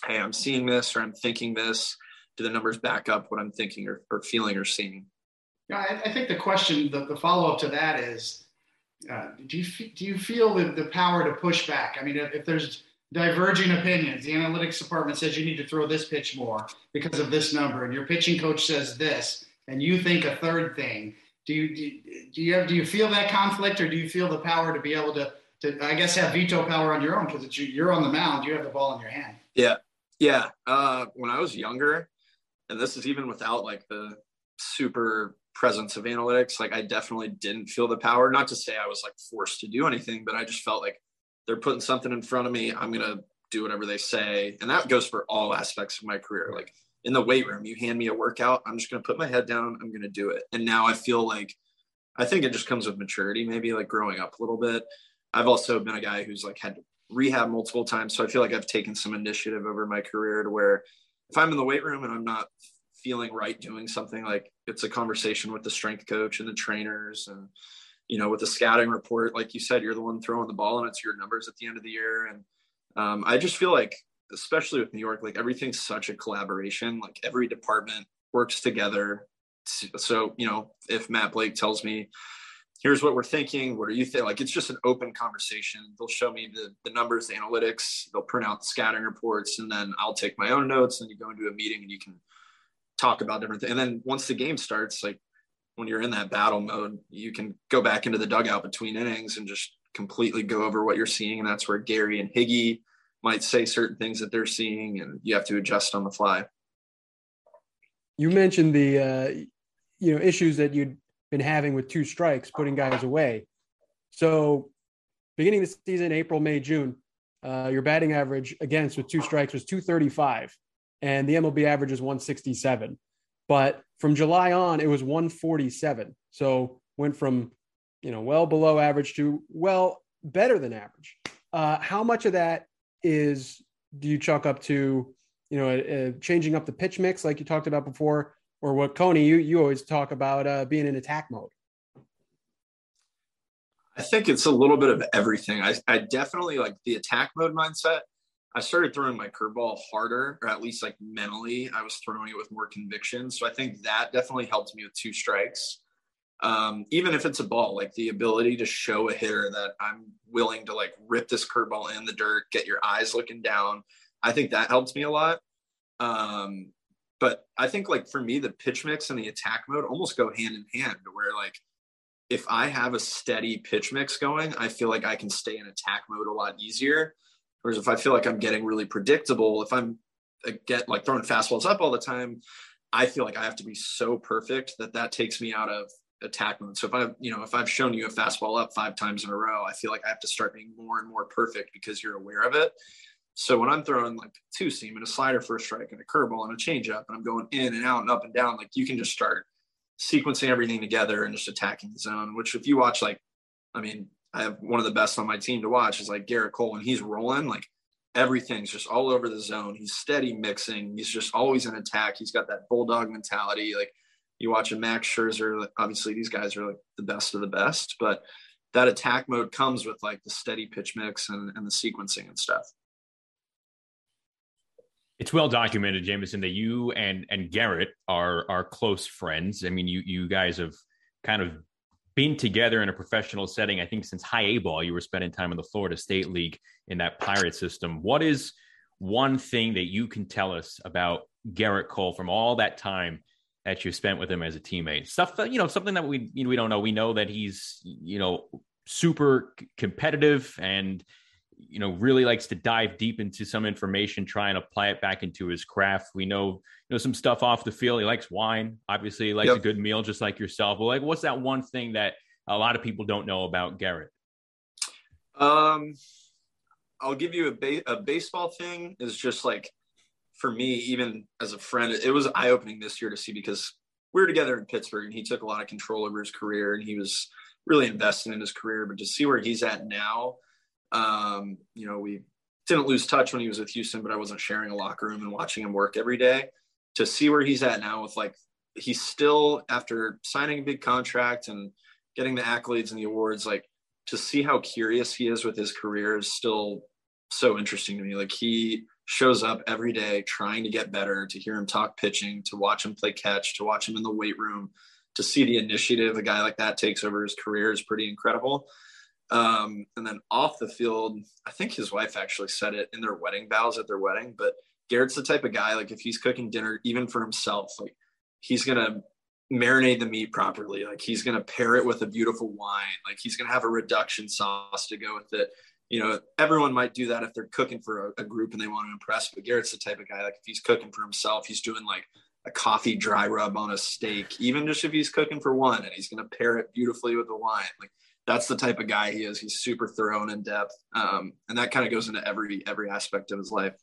Hey, I'm seeing this, or I'm thinking this. Do the numbers back up what I'm thinking or feeling or seeing? Yeah, I think the question, the follow-up to that is, do you feel the power to push back? I mean, if there's diverging opinions, the analytics department says you need to throw this pitch more because of this number, and your pitching coach says this, and you think a third thing, do you feel that conflict, or do you feel the power to be able to I guess, have veto power on your own, because you're on the mound, you have the ball in your hand? Yeah. When I was younger, and this is even without like the super presence of analytics, like I definitely didn't feel the power. Not to say I was like forced to do anything, but I just felt like they're putting something in front of me, I'm going to do whatever they say. And that goes for all aspects of my career. Like in the weight room, you hand me a workout, I'm just going to put my head down, I'm going to do it. And now I feel like, I think it just comes with maturity, maybe like growing up a little bit. I've also been a guy who's like had to rehab multiple times. So I feel like I've taken some initiative over my career to where if I'm in the weight room and I'm not feeling right doing something, like it's a conversation with the strength coach and the trainers, and, you know, with the scouting report, like you said, you're the one throwing the ball and it's your numbers at the end of the year. And I just feel like, especially with New York, like everything's such a collaboration, like every department works together. So, you know, if Matt Blake tells me, here's what we're thinking, what are you thinking? Like, it's just an open conversation. They'll show me the numbers, the analytics, they'll print out the scouting reports, and then I'll take my own notes, and you go into a meeting and you can talk about different things. And then once the game starts, like when you're in that battle mode, you can go back into the dugout between innings and just completely go over what you're seeing. And that's where Gary and Higgy might say certain things that they're seeing, and you have to adjust on the fly. You mentioned the, you know, issues that you'd been having with two strikes, putting guys away. So beginning the season, April, May, June, your batting average against with two strikes was .235, and the MLB average is .167. But from July on, it was .147. So went from, you know, well below average to well better than average. How much of that do you chalk up to, you know, changing up the pitch mix like you talked about before? Or what, Coney, you always talk about being in attack mode? I think it's a little bit of everything. I definitely like the attack mode mindset. I started throwing my curveball harder, or at least like mentally, I was throwing it with more conviction. So I think that definitely helped me with two strikes. Even if it's a ball, like the ability to show a hitter that I'm willing to like rip this curveball in the dirt, get your eyes looking down. I think that helps me a lot. But I think like for me, the pitch mix and the attack mode almost go hand in hand, where like if I have a steady pitch mix going, I feel like I can stay in attack mode a lot easier. Whereas if I feel like I'm getting really predictable, if I'm like throwing fastballs up all the time, I feel like I have to be so perfect that takes me out of attack mode. So if I've shown you a fastball up 5 times in a row, I feel like I have to start being more and more perfect because you're aware of it. So when I'm throwing like two seam and a slider for a strike and a curveball and a changeup, and I'm going in and out and up and down, like you can just start sequencing everything together and just attacking the zone, which if you watch, like, I mean, I have one of the best on my team to watch is like Gerrit Cole, and he's rolling. Like everything's just all over the zone. He's steady mixing. He's just always in attack. He's got that bulldog mentality. Like, you watch a Max Scherzer, obviously these guys are like the best of the best, but that attack mode comes with like the steady pitch mix and the sequencing and stuff. It's well documented, Jameson, that you and Gerrit are close friends. I mean, you guys have kind of been together in a professional setting, I think, since high A ball. You were spending time in the Florida State League in that Pirate system. What is one thing that you can tell us about Gerrit Cole from all that time that you spent with him as a teammate? Stuff that, you know, something that we don't know. We know that he's, you know, super competitive and, you know, really likes to dive deep into some information, try and apply it back into his craft. We know, you know, some stuff off the field. He likes wine, obviously. He likes a good meal, just like yourself. But like, what's that one thing that a lot of people don't know about Gerrit? I'll give you a baseball thing. Is just like, for me, even as a friend, it was eye opening this year to see, because we were together in Pittsburgh and he took a lot of control over his career and he was really invested in his career. But to see where he's at now. You know, we didn't lose touch when he was with Houston, but I wasn't sharing a locker room and watching him work every day. To see where he's at now with, like, he's still, after signing a big contract and getting the accolades and the awards, like, to see how curious he is with his career is still so interesting to me. Like, he shows up every day trying to get better, to hear him talk pitching, to watch him play catch, to watch him in the weight room, to see the initiative a guy like that takes over his career is pretty incredible. And then off the field, I think his wife actually said it in their wedding vows at their wedding, but Gerrit's the type of guy, like, if he's cooking dinner, even for himself, like, he's going to marinate the meat properly. Like, he's going to pair it with a beautiful wine. Like, he's going to have a reduction sauce to go with it. You know, everyone might do that if they're cooking for a group and they want to impress, but Gerrit's the type of guy, like, if he's cooking for himself, he's doing like a coffee dry rub on a steak, even just if he's cooking for one, and he's going to pair it beautifully with the wine. Like, that's the type of guy he is. He's super thorough and in depth. And that kind of goes into every aspect of his life.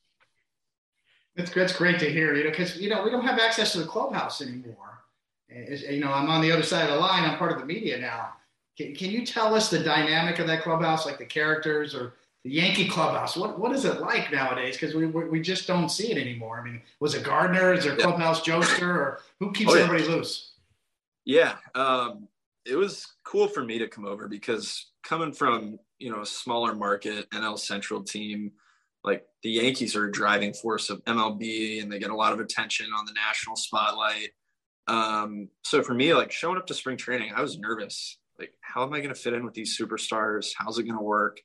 That's great to hear, you know, because, you know, we don't have access to the clubhouse anymore. You know, I'm on the other side of the line. I'm part of the media now. Can you tell us the dynamic of that clubhouse, like the characters or the Yankee clubhouse? What is it like nowadays? Because we just don't see it anymore. I mean, was it Gardner? Is there a clubhouse jokester? Or who keeps everybody loose? Yeah. It was cool for me to come over, because coming from, you know, a smaller market NL Central team, like the Yankees are a driving force of MLB and they get a lot of attention on the national spotlight. So for me, like, showing up to spring training, I was nervous. Like, how am I going to fit in with these superstars? How's it going to work?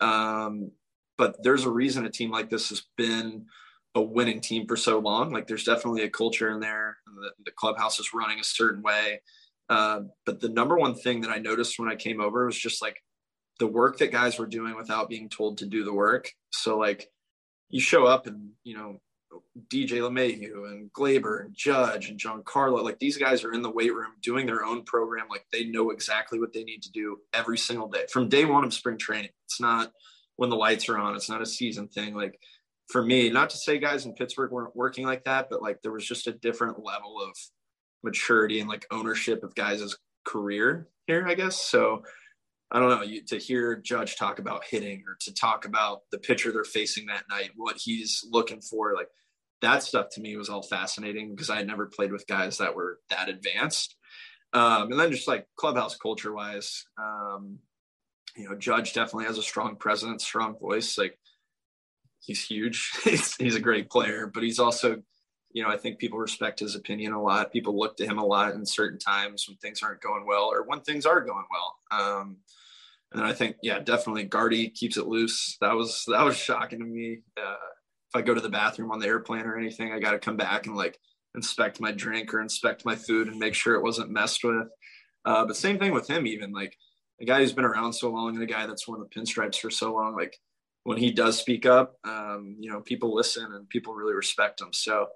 But there's a reason a team like this has been a winning team for so long. Like, there's definitely a culture in there. The clubhouse is running a certain way. But the number one thing that I noticed when I came over was just like the work that guys were doing without being told to do the work. So like you show up and, you know, DJ LeMahieu and Glaber and Judge and Giancarlo, like these guys are in the weight room doing their own program. Like they know exactly what they need to do every single day from day one of spring training. It's not when the lights are on, it's not a season thing. Like for me, not to say guys in Pittsburgh weren't working like that, but like there was just a different level of maturity and like ownership of guys' career here, I guess. So I don't know, to hear Judge talk about hitting or to talk about the pitcher they're facing that night, what he's looking for, like that stuff to me was all fascinating because I had never played with guys that were that advanced. And then just like clubhouse culture wise, you know, Judge definitely has a strong presence, strong voice. Like he's huge. He's a great player, but he's also, you know, I think people respect his opinion a lot. People look to him a lot in certain times when things aren't going well or when things are going well. And then I think, yeah, definitely Gardy keeps it loose. That was shocking to me. If I go to the bathroom on the airplane or anything, I got to come back and like inspect my drink or inspect my food and make sure it wasn't messed with. But same thing with him, even like a guy who's been around so long and a guy that's worn the pinstripes for so long, like when he does speak up, you know, people listen and people really respect him. So,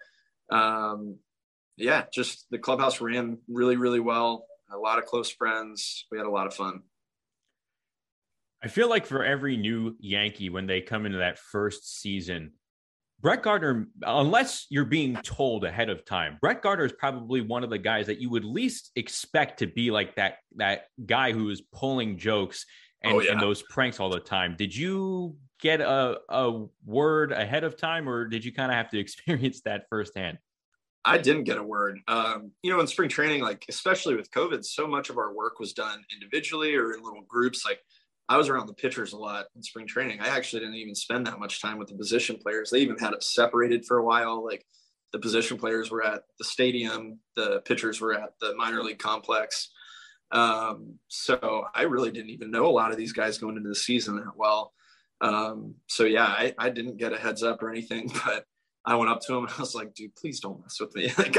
yeah, just the clubhouse ran really, really well. A lot of close friends. We had a lot of fun. I feel like for every new Yankee, when they come into that first season, Brett Gardner, unless you're being told ahead of time, Brett Gardner is probably one of the guys that you would least expect to be like that guy who is pulling jokes and those pranks all the time. Did you get a word ahead of time, or did you kind of have to experience that firsthand? I didn't get a word. In spring training, like especially with COVID, so much of our work was done individually or in little groups. Like I was around the pitchers a lot in spring training. I actually didn't even spend that much time with the position players. They even had it separated for a while. Like the position players were at the stadium, the pitchers were at the minor league complex. So I really didn't even know a lot of these guys going into the season that well. I didn't get a heads up or anything, but I went up to him and I was like, dude, please don't mess with me. Like,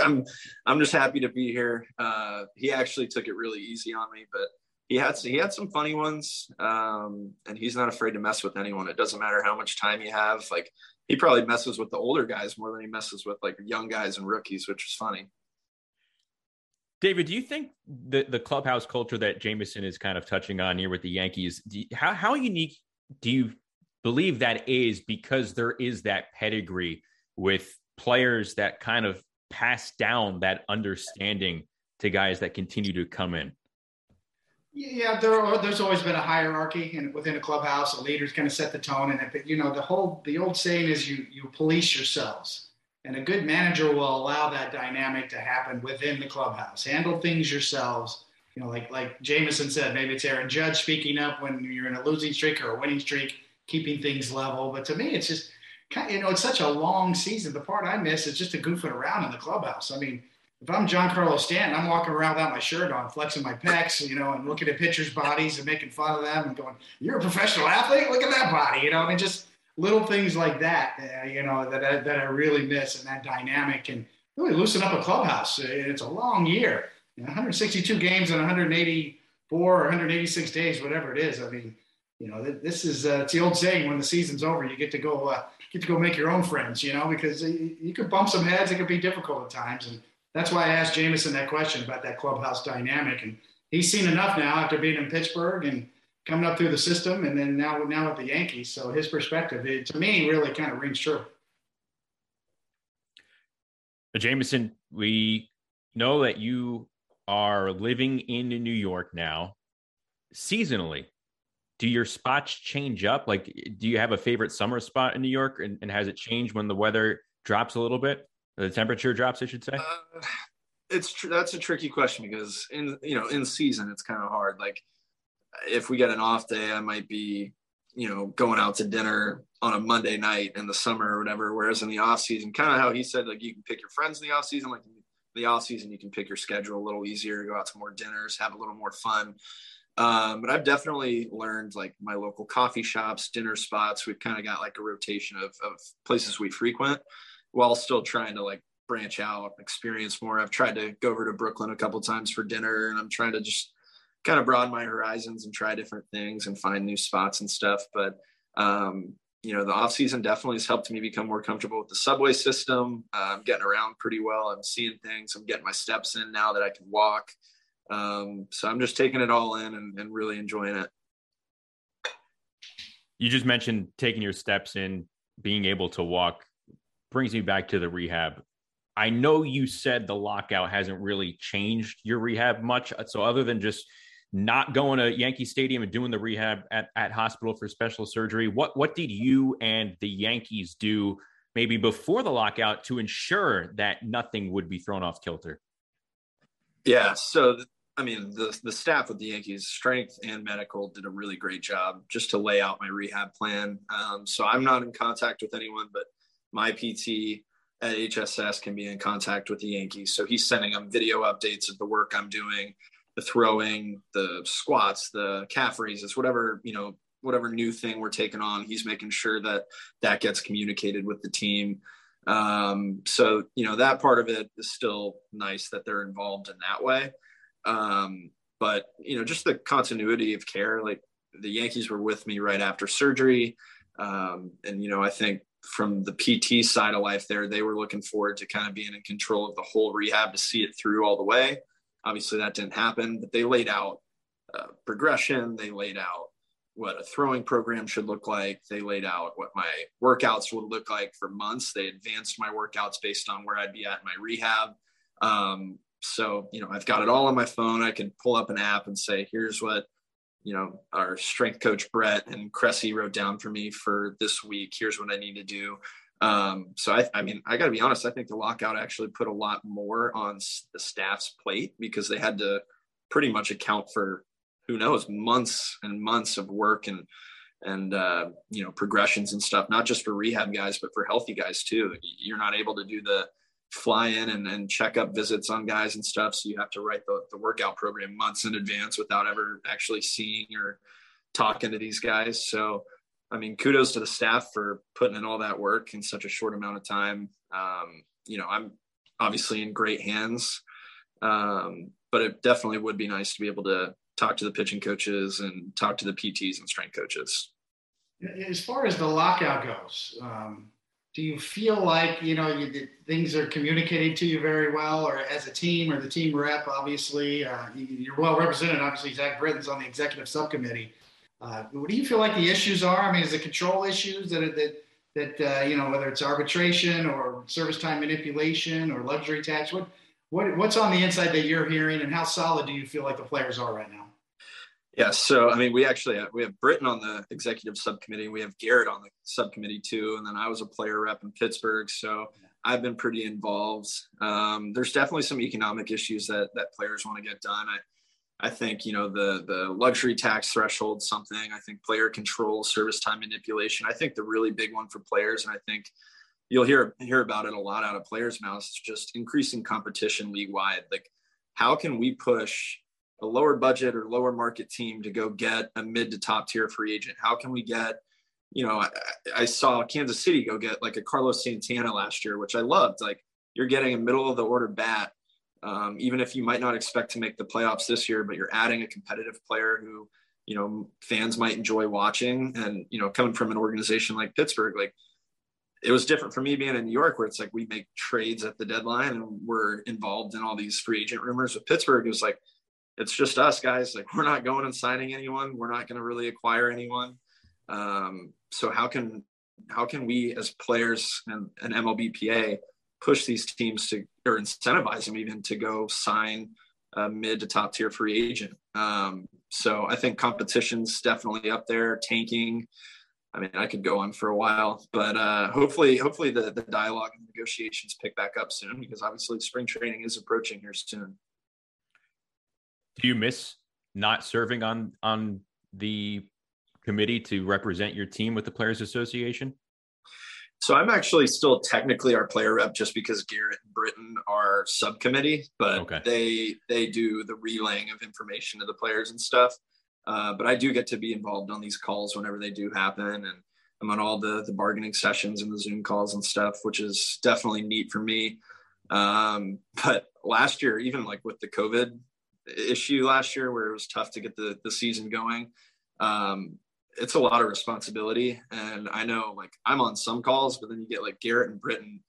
I'm just happy to be here. He actually took it really easy on me, but he had some funny ones. And he's not afraid to mess with anyone. It doesn't matter how much time you have. Like he probably messes with the older guys more than he messes with like young guys and rookies, which is funny. David, do you think the clubhouse culture that Jameson is kind of touching on here with the Yankees, how unique do you believe that is, because there is that pedigree with players that kind of pass down that understanding to guys that continue to come in? Yeah, there's always been a hierarchy, and within a clubhouse, the leaders kind of set the tone. And if, the old saying is you police yourselves, and a good manager will allow that dynamic to happen within the clubhouse. Handle things yourselves. Like Jameson said, maybe it's Aaron Judge speaking up when you're in a losing streak or a winning streak, keeping things level. But to me, it's just, it's such a long season. The part I miss is just the goofing around in the clubhouse. I mean, if I'm Giancarlo Stanton, I'm walking around without my shirt on, flexing my pecs, and looking at pitchers' bodies and making fun of them and going, you're a professional athlete? Look at that body, just little things like that, that I really miss, and that dynamic and really loosen up a clubhouse. It's a long year. 162 games in 184 or 186 days, whatever it is. I mean, this is it's the old saying: when the season's over, you get to go make your own friends. Because you could bump some heads. It could be difficult at times, and that's why I asked Jameson that question about that clubhouse dynamic. And he's seen enough now after being in Pittsburgh and coming up through the system, and then now with the Yankees. So his perspective, to me, really kind of rings true. Jameson, we know that you are living in New York now. Seasonally, do your spots change up? Like, do you have a favorite summer spot in New York, and has it changed when the weather drops a little bit? The temperature drops, I should say. That's a tricky question, because in season it's kind of hard. Like if we get an off day, I might be, going out to dinner on a Monday night in the summer or whatever. Whereas in the off season, kind of how he said, like you can pick your friends in the off season, like the off season you can pick your schedule a little easier, go out to more dinners, have a little more fun. But I've definitely learned, like, my local coffee shops, dinner spots. We've kind of got like a rotation of places we frequent, while still trying to like branch out, experience more. I've tried to go over to Brooklyn a couple times for dinner, and I'm trying to just kind of broaden my horizons and try different things and find new spots and stuff. But the off season definitely has helped me become more comfortable with the subway system. I'm getting around pretty well. I'm seeing things. I'm getting my steps in now that I can walk. So I'm just taking it all in and really enjoying it. You just mentioned taking your steps in, being able to walk. Brings me back to the rehab. I know you said the lockout hasn't really changed your rehab much. So other than just not going to Yankee Stadium and doing the rehab at hospital for special surgery, what did you and the Yankees do maybe before the lockout to ensure that nothing would be thrown off kilter? Yeah, so the staff with the Yankees, strength and medical, did a really great job just to lay out my rehab plan. So I'm not in contact with anyone, but my PT at HSS can be in contact with the Yankees. So he's sending them video updates of the work I'm doing, the throwing, the squats, the calf raises, whatever new thing we're taking on. He's making sure that gets communicated with the team. That part of it is still nice that they're involved in that way. Just the continuity of care, like the Yankees were with me right after surgery. I think from the PT side of life there, they were looking forward to kind of being in control of the whole rehab to see it through all the way. Obviously that didn't happen, but they laid out progression. They laid out what a throwing program should look like. They laid out what my workouts would look like for months. They advanced my workouts based on where I'd be at in my rehab. I've got it all on my phone. I can pull up an app and say, here's what you know, our strength coach, Brett and Cressy, wrote down for me for this week. Here's what I need to do. So I mean, I gotta be honest, I think the lockout actually put a lot more on the staff's plate because they had to pretty much account for, who knows, months and months of work and you know, progressions and stuff, not just for rehab guys, but for healthy guys too. You're not able to do the fly in and check up visits on guys and stuff. So you have to write the workout program months in advance without ever actually seeing or talking to these guys. So, I mean, kudos to the staff for putting in all that work in such a short amount of time. You know, I'm obviously in great hands, but it definitely would be nice to be able to talk to the pitching coaches and talk to the PTs and strength coaches. As far as the lockout goes, do you feel like, you know, things are communicated to you very well, or as a team or the team rep? Obviously, you're well represented. Obviously, Zach Britton's on the executive subcommittee. What do you feel like the issues are? I mean, is it control issues that you know, whether it's arbitration or service time manipulation or luxury tax? What's on the inside that you're hearing, and how solid do you feel like the players are right now? Yeah, so, I mean, we have Britton on the executive subcommittee. We have Gerrit on the subcommittee too. And then I was a player rep in Pittsburgh, so I've been pretty involved. There's definitely some economic issues that players want to get done. I think, you know, the luxury tax threshold, something, I think player control, service time manipulation, I think the really big one for players, and I think you'll hear about it a lot out of players' mouths, is just increasing competition league-wide. Like, how can we push a lower budget or lower market team to go get a mid to top tier free agent? How can we get, you know, I saw Kansas City go get like a Carlos Santana last year, which I loved. Like, you're getting a middle of the order bat. Even if you might not expect to make the playoffs this year, but you're adding a competitive player who, you know, fans might enjoy watching. And, you know, coming from an organization like Pittsburgh, like, it was different for me being in New York, where it's like we make trades at the deadline and we're involved in all these free agent rumors. With Pittsburgh, it was like, it's just us guys. Like, we're not going and signing anyone. We're not going to really acquire anyone. So how can we as players and MLBPA push these teams to, or incentivize them even, to go sign a mid to top tier free agent? So I think competition's definitely up there. Tanking, I mean, I could go on for a while, but hopefully the dialogue and negotiations pick back up soon, because obviously spring training is approaching here soon. Do you miss not serving on the committee to represent your team with the Players Association? So I'm actually still technically our player rep, just because Gerrit and Britton are subcommittee, but okay, they do the relaying of information to the players and stuff. But I do get to be involved on these calls whenever they do happen. And I'm on all the bargaining sessions and the Zoom calls and stuff, which is definitely neat for me. But last year, even like with the COVID issue last year, where it was tough to get the season going, it's a lot of responsibility. And I know, like, I'm on some calls, but then you get like Gerrit and Britton,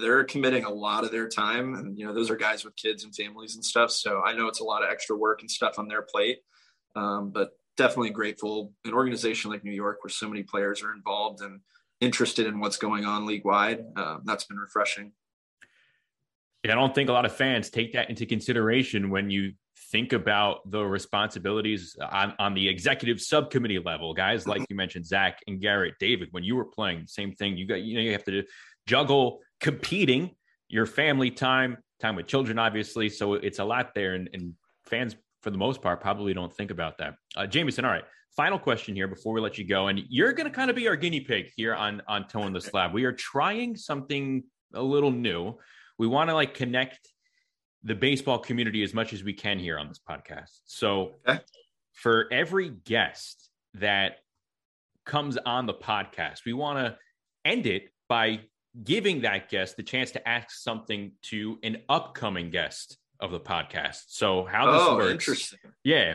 they're committing a lot of their time. And, you know, those are guys with kids and families and stuff. So I know it's a lot of extra work and stuff on their plate. But definitely grateful, an organization like New York, where so many players are involved and interested in what's going on league wide. That's been refreshing. I don't think a lot of fans take that into consideration when you think about the responsibilities on the executive subcommittee level. Guys like you mentioned, Zach and Gerrit, David, when you were playing, same thing. You have to juggle competing, your family time with children, obviously. So it's a lot there, and fans, for the most part, probably don't think about that. Jameson, all right, final question here before we let you go. And you're going to kind of be our guinea pig here on Toe in the Slab. We are trying something a little new. We want to like connect the baseball community as much as we can here on this podcast. So for every guest that comes on the podcast, we want to end it by giving that guest the chance to ask something to an upcoming guest of the podcast. So how this works. Interesting. Yeah.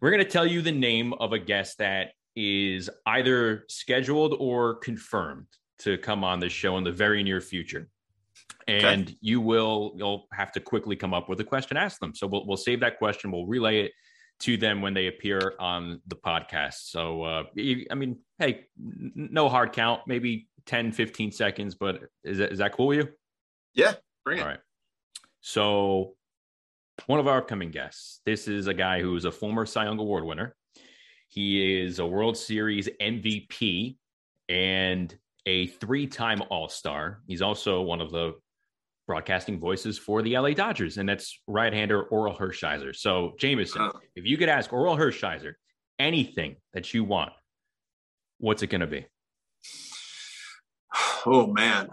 We're going to tell you the name of a guest that is either scheduled or confirmed to come on this show in the very near future. And okay, you'll have to quickly come up with a question, ask them. So we'll save that question. We'll relay it to them when they appear on the podcast. So, I mean, hey, no hard count, maybe 10, 15 seconds, but is that cool with you? Yeah. Bring it. All right. So one of our upcoming guests. This is a guy who is a former Cy Young Award winner. He is a World Series MVP and a three-time All-Star. He's also one of the broadcasting voices for the LA Dodgers, and that's right-hander Orel Hershiser. So, Jameson, if you could ask Orel Hershiser anything that you want, what's it going to be? Oh, man,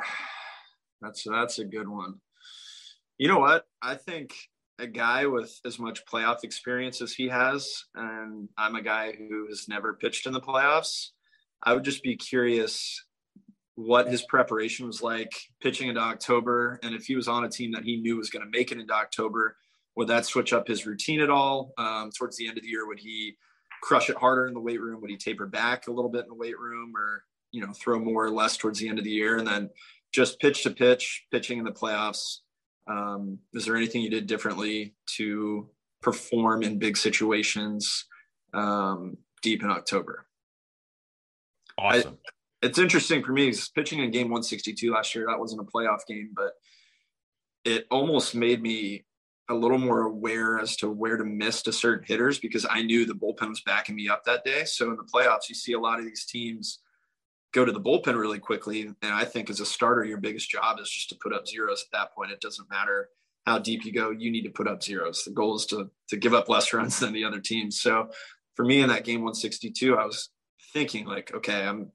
that's a good one. You know what? I think a guy with as much playoff experience as he has, and I'm a guy who has never pitched in the playoffs, I would just be curious what his preparation was like pitching into October, and if he was on a team that he knew was going to make it into October, would that switch up his routine at all? Towards the end of the year, would he crush it harder in the weight room? Would he taper back a little bit in the weight room, or, you know, throw more or less towards the end of the year? And then just pitch to pitch, pitching in the playoffs, is there anything you did differently to perform in big situations deep in October? Awesome. It's interesting for me because pitching in game 162 last year, that wasn't a playoff game, but it almost made me a little more aware as to where to miss to certain hitters because I knew the bullpen was backing me up that day. So in the playoffs, you see a lot of these teams go to the bullpen really quickly. And I think as a starter, your biggest job is just to put up zeros at that point. It doesn't matter how deep you go. You need to put up zeros. The goal is to give up less runs than the other team. So for me in that game 162, I was thinking like, okay, I'm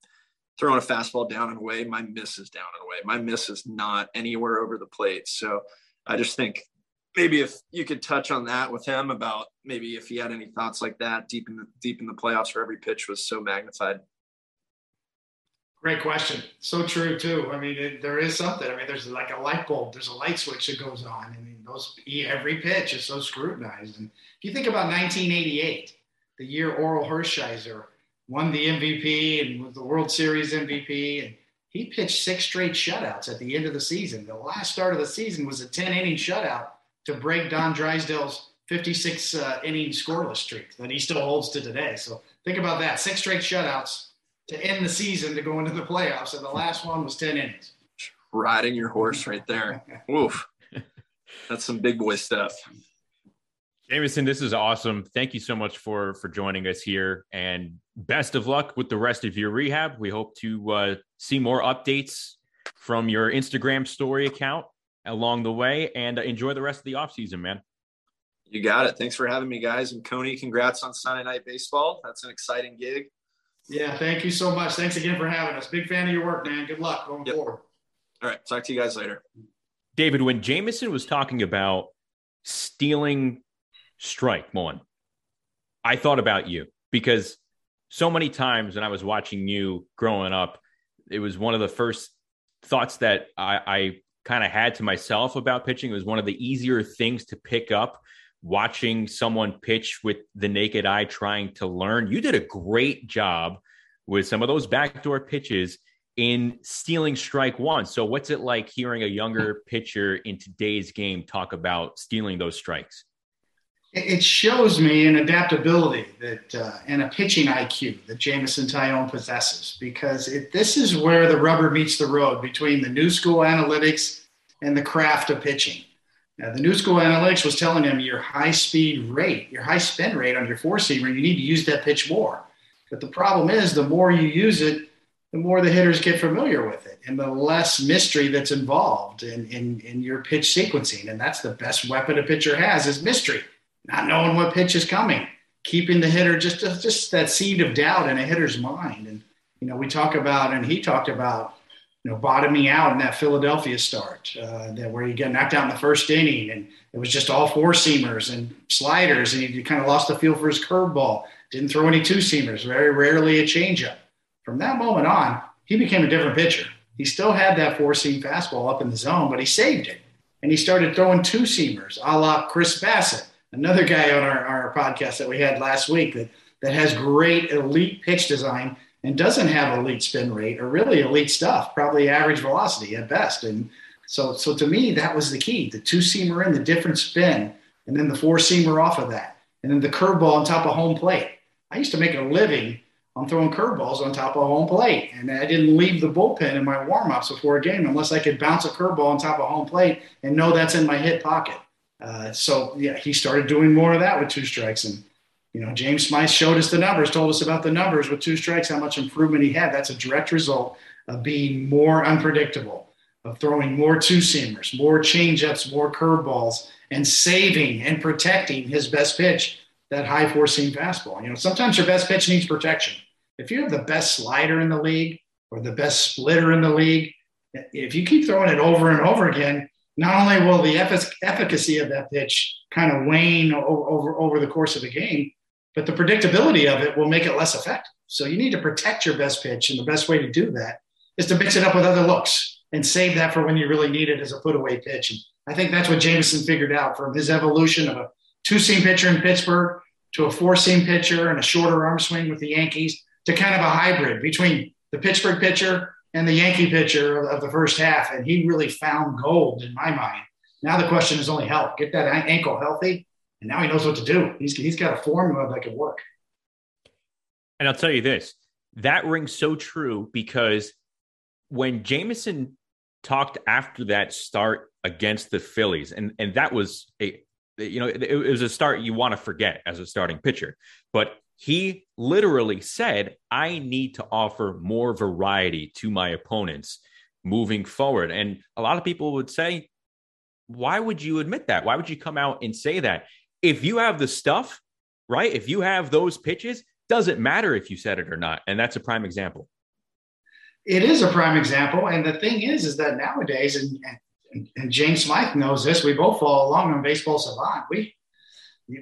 throwing a fastball down and away. My miss is down and away. My miss is not anywhere over the plate. So I just think maybe if you could touch on that with him about maybe if he had any thoughts like that deep in the playoffs where every pitch was so magnified. Great question. So true too. I mean, there is something. I mean, there's like a light bulb. There's a light switch that goes on. I mean, every pitch is so scrutinized. And if you think about 1988, the year Orel Hershiser won the MVP and was the World Series MVP, and he pitched six straight shutouts at the end of the season. The last start of the season was a 10-inning shutout to break Don Drysdale's 56-inning scoreless streak that he still holds to today. So think about that: six straight shutouts to end the season to go into the playoffs, and the last one was 10 innings. Riding your horse right there. Oof. That's some big boy stuff. Jameson, this is awesome. Thank you so much for joining us here, and best of luck with the rest of your rehab. We hope to see more updates from your Instagram story account along the way, and enjoy the rest of the offseason, man. You got it. Thanks for having me, guys. And Coney, congrats on Sunday Night Baseball. That's an exciting gig. Yeah, thank you so much. Thanks again for having us. Big fan of your work, man. Good luck going forward. All right, talk to you guys later. David, when Jameson was talking about stealing strike one, I thought about you because so many times when I was watching you growing up, it was one of the first thoughts that I kind of had to myself about pitching. It was one of the easier things to pick up, watching someone pitch with the naked eye, trying to learn. You did a great job with some of those backdoor pitches in stealing strike one. So what's it like hearing a younger pitcher in today's game talk about stealing those strikes? It shows me an adaptability that and a pitching IQ that Jameson Taillon possesses, because this is where the rubber meets the road between the new school analytics and the craft of pitching. Now, the new school analytics was telling him your high spin rate on your four-seamer, you need to use that pitch more. But the problem is the more you use it, the more the hitters get familiar with it and the less mystery that's involved in your pitch sequencing. And that's the best weapon a pitcher has is mystery, not knowing what pitch is coming, keeping the hitter just that seed of doubt in a hitter's mind. And, you know, he talked about, you know, bottoming out in that Philadelphia start where you get knocked out in the first inning and it was just all four-seamers and sliders and he kind of lost the feel for his curveball, didn't throw any two-seamers, very rarely a changeup. From that moment on, he became a different pitcher. He still had that four-seam fastball up in the zone, but he saved it. And he started throwing two-seamers, a la Chris Bassett, another guy on our podcast that we had last week that has great elite pitch design and doesn't have elite spin rate or really elite stuff, probably average velocity at best. And so to me, that was the key, the two-seamer in, the different spin, and then the four-seamer off of that, and then the curveball on top of home plate. I used to make a living on throwing curveballs on top of home plate, and I didn't leave the bullpen in my warm-ups before a game unless I could bounce a curveball on top of home plate and know that's in my hip pocket. So, yeah, he started doing more of that with two strikes. And, you know, James Smythe showed us the numbers, told us about the numbers with two strikes, how much improvement he had. That's a direct result of being more unpredictable, of throwing more two-seamers, more change-ups, more curveballs, and saving and protecting his best pitch, that high four-seam fastball. You know, sometimes your best pitch needs protection. If you have the best slider in the league or the best splitter in the league, if you keep throwing it over and over again, not only will the efficacy of that pitch kind of wane over the course of the game, but the predictability of it will make it less effective. So you need to protect your best pitch, and the best way to do that is to mix it up with other looks and save that for when you really need it as a put-away pitch. And I think that's what Jameson figured out from his evolution of a two-seam pitcher in Pittsburgh to a four-seam pitcher and a shorter arm swing with the Yankees to kind of a hybrid between the Pittsburgh pitcher and the Yankee pitcher of the first half. And he really found gold in my mind. Now the question is only health. Get that ankle healthy, and now he knows what to do. He's got a formula that can work. And I'll tell you this, that rings so true, because when Jameson talked after that start against the Phillies, and that was a, you know, it was a start you want to forget as a starting pitcher, but he literally said, I need to offer more variety to my opponents moving forward. And a lot of people would say, why would you admit that? Why would you come out and say that? If you have the stuff, right? If you have those pitches, doesn't matter if you said it or not. And that's a prime example. It is a prime example. And the thing is that nowadays, and James Smythe knows this, we both follow along on Baseball Savant.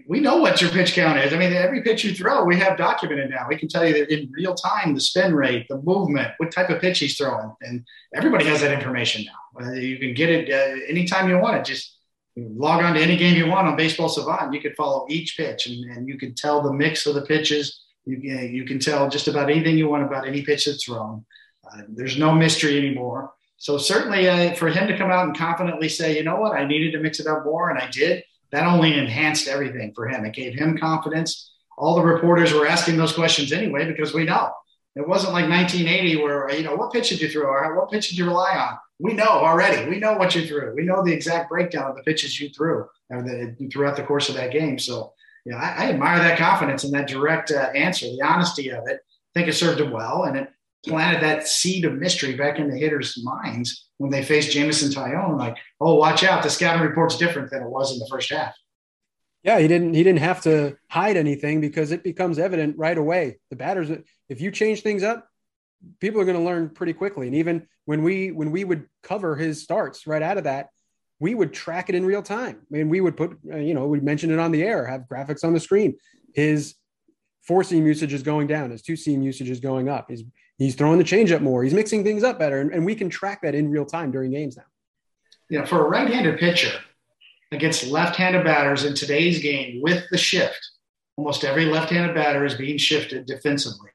We know what your pitch count is. I mean, every pitch you throw, we have documented now. We can tell you that in real time, the spin rate, the movement, what type of pitch he's throwing. And everybody has that information now. You can get it anytime you want it. Just log on to any game you want on Baseball Savant. You could follow each pitch, and you can tell the mix of the pitches. You can tell just about anything you want about any pitch that's thrown. There's no mystery anymore. So certainly for him to come out and confidently say, you know what, I needed to mix it up more, and I did. That only enhanced everything for him. It gave him confidence. All the reporters were asking those questions anyway, because we know. It wasn't like 1980 where, you know, what pitch did you throw? Or what pitch did you rely on? We know already. We know what you threw. We know the exact breakdown of the pitches you threw throughout the course of that game. So, yeah, I admire that confidence and that direct answer, the honesty of it. I think it served him well, and it planted that seed of mystery back in the hitters' minds when they faced Jameson Taillon, like, oh, watch out, the scouting report's different than it was in the first half. Yeah, he didn't have to hide anything, because it becomes evident right away. The batters, if you change things up, people are going to learn pretty quickly. And even when we would cover his starts right out of that, we would track it in real time. I mean, we would put, you know, we mention it on the air, have graphics on the screen. His four-seam usage is going down. His two-seam usage is going up. He's throwing the changeup more. He's mixing things up better. And we can track that in real time during games now. Yeah, for a right-handed pitcher against left-handed batters in today's game with the shift, almost every left-handed batter is being shifted defensively.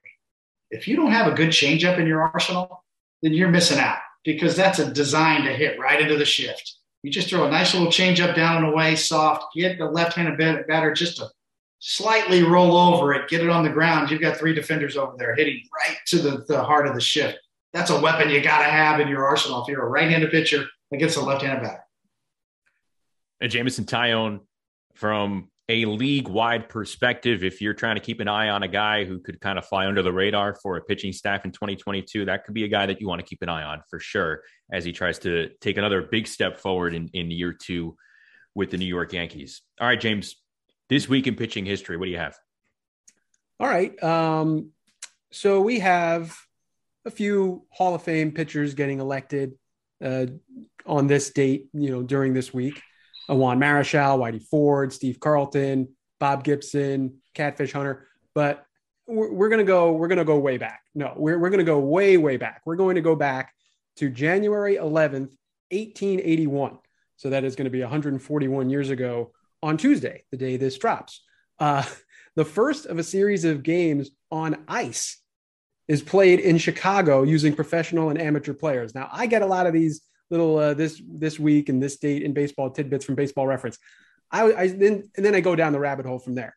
If you don't have a good changeup in your arsenal, then you're missing out, because that's a design to hit right into the shift. You just throw a nice little changeup down and away, soft, get the left-handed batter just to slightly roll over it, get it on the ground. You've got three defenders over there hitting right to the heart of the shift. That's a weapon you got to have in your arsenal if you're a right-handed pitcher against a left-handed batter. And Jameson Taillon, from a league-wide perspective, if you're trying to keep an eye on a guy who could kind of fly under the radar for a pitching staff in 2022, that could be a guy that you want to keep an eye on for sure as he tries to take another big step forward in year two with the New York Yankees. All right, James. This week in pitching history, what do you have? All right. So we have a few Hall of Fame pitchers getting elected on this date, you know, during this week. Juan Marichal, Whitey Ford, Steve Carlton, Bob Gibson, Catfish Hunter. But we're going to go way back. No, we're going to go way, way back. We're going to go back to January 11th, 1881. So that is going to be 141 years ago on Tuesday, the day this drops. The first of a series of games on ice is played in Chicago using professional and amateur players. Now, I get a lot of these little this week and this date in baseball tidbits from Baseball Reference. I then I go down the rabbit hole from there.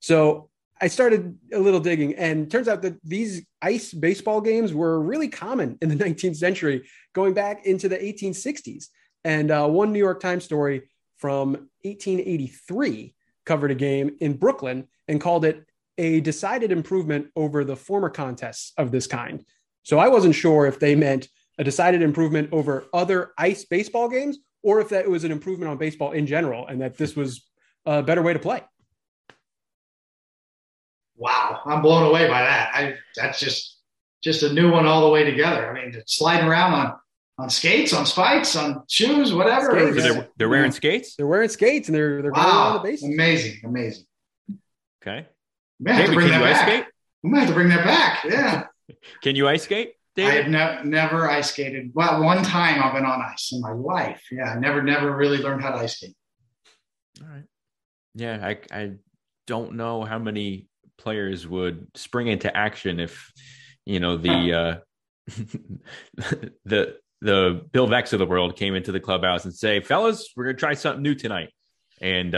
So I started a little digging, and turns out that these ice baseball games were really common in the 19th century, going back into the 1860s. And one New York Times story from 1883 covered a game in Brooklyn and called it a decided improvement over the former contests of this kind. So I wasn't sure if they meant a decided improvement over other ice baseball games or if that was an improvement on baseball in general and that this was a better way to play. Wow. I'm blown away by that. That's just a new one all the way together. I mean, sliding around on skates, on spikes, on shoes, whatever. So they're wearing skates? They're wearing skates, and they're going around the bases. Amazing, amazing. Okay. We might have to bring that back, yeah. Can you ice skate, David? I have never ice skated. Well, one time I've been on ice in my life. Yeah, I never really learned how to ice skate. All right. Yeah, I don't know how many players would spring into action if, you know, the Bill Veeck of the world came into the clubhouse and say, fellas, we're going to try something new tonight, and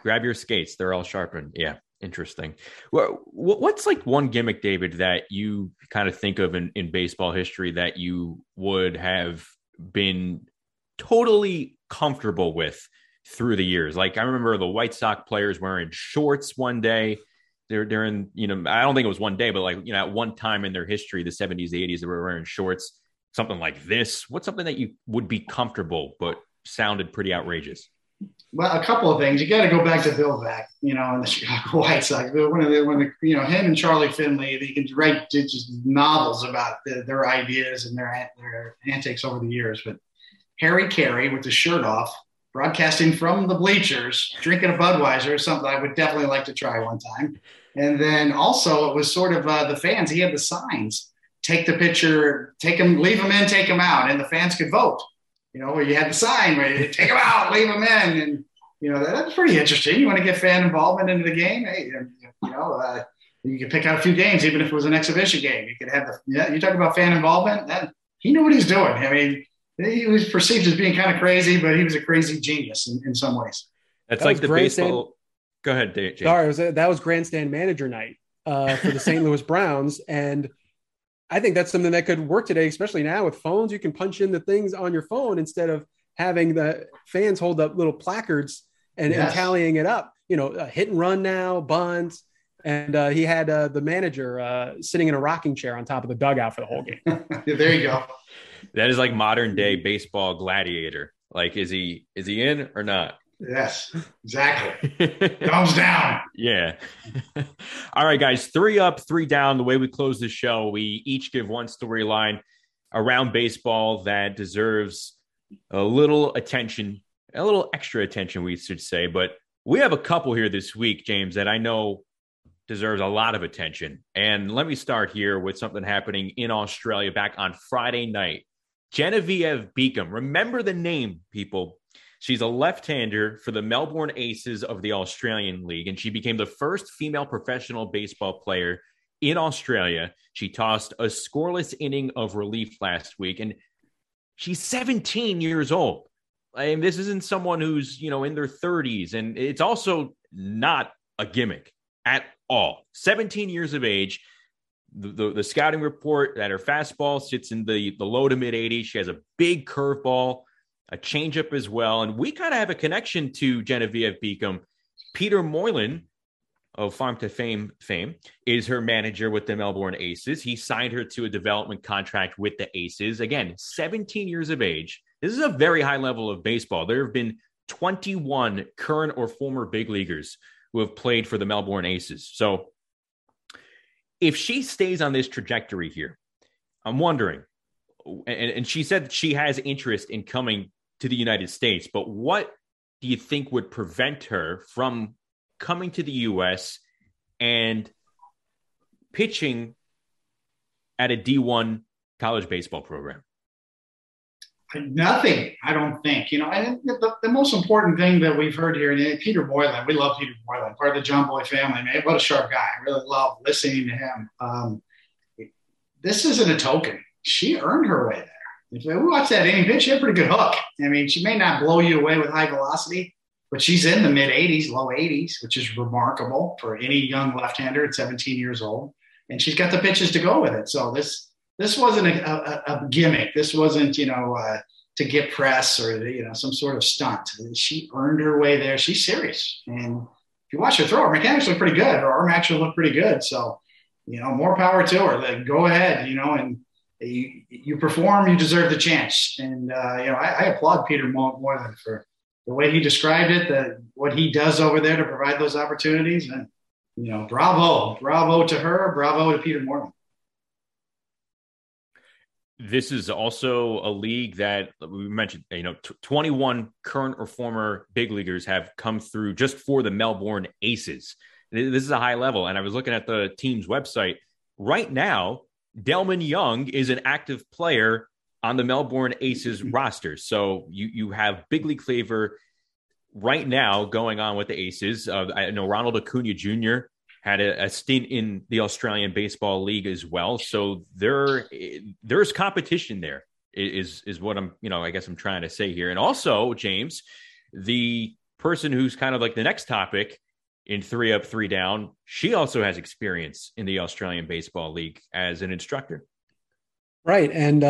grab your skates. They're all sharpened. Yeah. Interesting. Well, what's like one gimmick, David, that you kind of think of in baseball history that you would have been totally comfortable with through the years? Like I remember the White Sox players wearing shorts one day. They're in, you know, I don't think it was one day, but like, you know, at one time in their history, the 70s, the 80s, they were wearing shorts, something like this. What's something that you would be comfortable, but sounded pretty outrageous? Well, a couple of things. You got to go back to Bill Veeck, you know, and the Chicago White Sox. You know, him and Charlie Finley, they can write just novels about their ideas and their antics over the years. But Harry Carey with the shirt off, broadcasting from the bleachers, drinking a Budweiser is something I would definitely like to try one time. And then also it was sort of the fans. He had the signs, take the pitcher, take him, leave him in, take him out. And the fans could vote, you know, where you had the sign where you take him out, leave him in. And, you know, that's pretty interesting. You want to get fan involvement into the game. Hey, you know, you could pick out a few games, even if it was an exhibition game, you could have you talk about fan involvement. He knew what he's doing. I mean, he was perceived as being kind of crazy, but he was a crazy genius in some ways. That like the baseball. Go ahead, James. Sorry, that was Grandstand Manager night for the St. Louis Browns. And I think that's something that could work today, especially now with phones. You can punch in the things on your phone instead of having the fans hold up little placards and tallying it up. You know, hit and run now, bunts. And he had the manager sitting in a rocking chair on top of the dugout for the whole game. There you go. That is like modern day baseball gladiator. Like, is he in or not? Yes, exactly. Thumbs down. Yeah. All right, guys, 3 up, 3 down. The way we close the show, we each give one storyline around baseball that deserves a little attention, a little extra attention, we should say. But we have a couple here this week, James, that I know deserves a lot of attention. And let me start here with something happening in Australia back on Friday night. Genevieve Beacom, remember the name, people. She's a left-hander for the Melbourne Aces of the Australian League, and she became the first female professional baseball player in Australia. She tossed a scoreless inning of relief last week, and she's 17 years old. And this isn't someone who's, you know, in their 30s, and it's also not a gimmick at all. 17 years of age. The scouting report that her fastball sits in the low to mid 80s. She has a big curveball, a changeup as well. And we kind of have a connection to Genevieve Beacom. Peter Moylan of Farm to fame is her manager with the Melbourne Aces. He signed her to a development contract with the Aces. Again, 17 years of age. This is a very high level of baseball. There have been 21 current or former big leaguers who have played for the Melbourne Aces. So if she stays on this trajectory here, I'm wondering, and she said she has interest in coming to the United States, but what do you think would prevent her from coming to the U.S. and pitching at a D1 college baseball program? Nothing, I don't think. You know, and the most important thing that we've heard here, and Peter Moylan, we love Peter Moylan, part of the John Boy family, man. What a sharp guy. I really love listening to him. This isn't a token. She earned her way there. If we watch that inning pitch, she had a pretty good hook. I mean, she may not blow you away with high velocity, but she's in the mid-80s, low 80s, which is remarkable for any young left-hander at 17 years old. And she's got the pitches to go with it. So this wasn't a gimmick. This wasn't, you know, to get press or, you know, some sort of stunt. She earned her way there. She's serious. And if you watch her throw, her mechanics look pretty good. Her arm action looked pretty good. So, you know, more power to her. Like, go ahead, you know, and you perform, you deserve the chance. And, you know, I applaud Peter Moylan for the way he described it, what he does over there to provide those opportunities. And, you know, bravo to her, bravo to Peter Moylan. This is also a league that we mentioned, you know, 21 current or former big leaguers have come through just for the Melbourne Aces. This is a high level. And I was looking at the team's website right now. Delman Young is an active player on the Melbourne Aces roster. So you have big league flavor right now going on with the Aces. I know Ronald Acuna Jr. had a stint in the Australian Baseball League as well. So there's competition there is what I'm, you know, I guess I'm trying to say here. And also, James, the person who's kind of like the next topic in 3 Up, 3 Down, she also has experience in the Australian Baseball League as an instructor. Right. And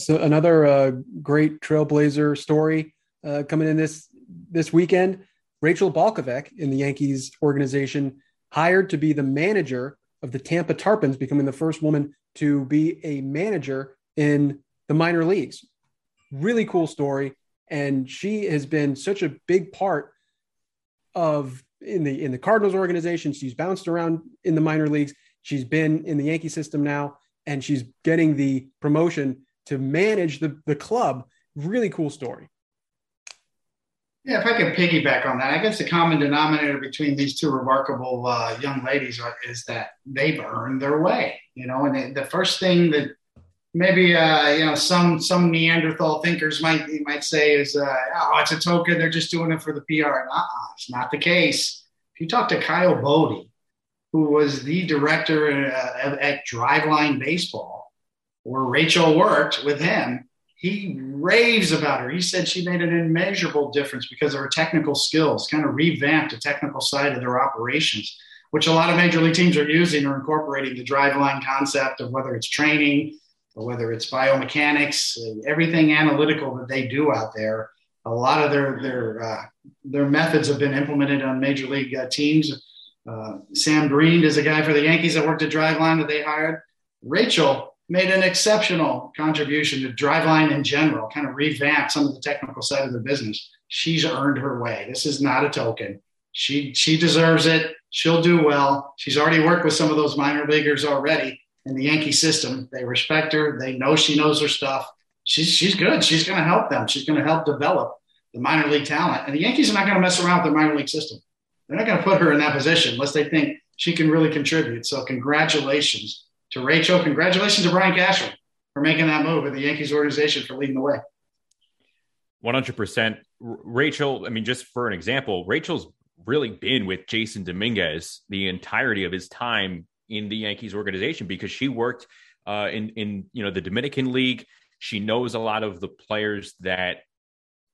so another great trailblazer story coming in this weekend, Rachel Balkovec in the Yankees organization, hired to be the manager of the Tampa Tarpons, becoming the first woman to be a manager in the minor leagues. Really cool story. And she has been such a big part of in the Cardinals organization. She's bounced around in the minor leagues. She's been in the Yankee system now, and she's getting the promotion to manage the club. Really cool story. Yeah, if I could piggyback on that, I guess the common denominator between these two remarkable young ladies is that they've earned their way, you know. And the first thing that maybe you know, some Neanderthal thinkers might say is, "Oh, it's a token; they're just doing it for the PR." And it's not the case. If you talk to Kyle Bodie, who was the director at Driveline Baseball, where Rachel worked with him, he raves about her. He said she made an immeasurable difference because of her technical skills, kind of revamped the technical side of their operations, which a lot of major league teams are using or incorporating the driveline concept of whether it's training or whether it's biomechanics, everything analytical that they do out there. A lot of their methods have been implemented on major league teams. Sam Green is a guy for the Yankees that worked at Driveline that they hired. Rachel made an exceptional contribution to Driveline in general, kind of revamped some of the technical side of the business. She's earned her way. This is not a token. She deserves it. She'll do well. She's already worked with some of those minor leaguers already in the Yankee system. They respect her. They know she knows her stuff. She's good. She's going to help them. She's going to help develop the minor league talent. And the Yankees are not going to mess around with their minor league system. They're not going to put her in that position unless they think she can really contribute. So congratulations to Rachel. Congratulations to Brian Cashel for making that move, and the Yankees organization for leading the way. 100%. Rachel, I mean, just for an example, Rachel's really been with Jason Dominguez the entirety of his time in the Yankees organization, because she worked in the Dominican League. She knows a lot of the players that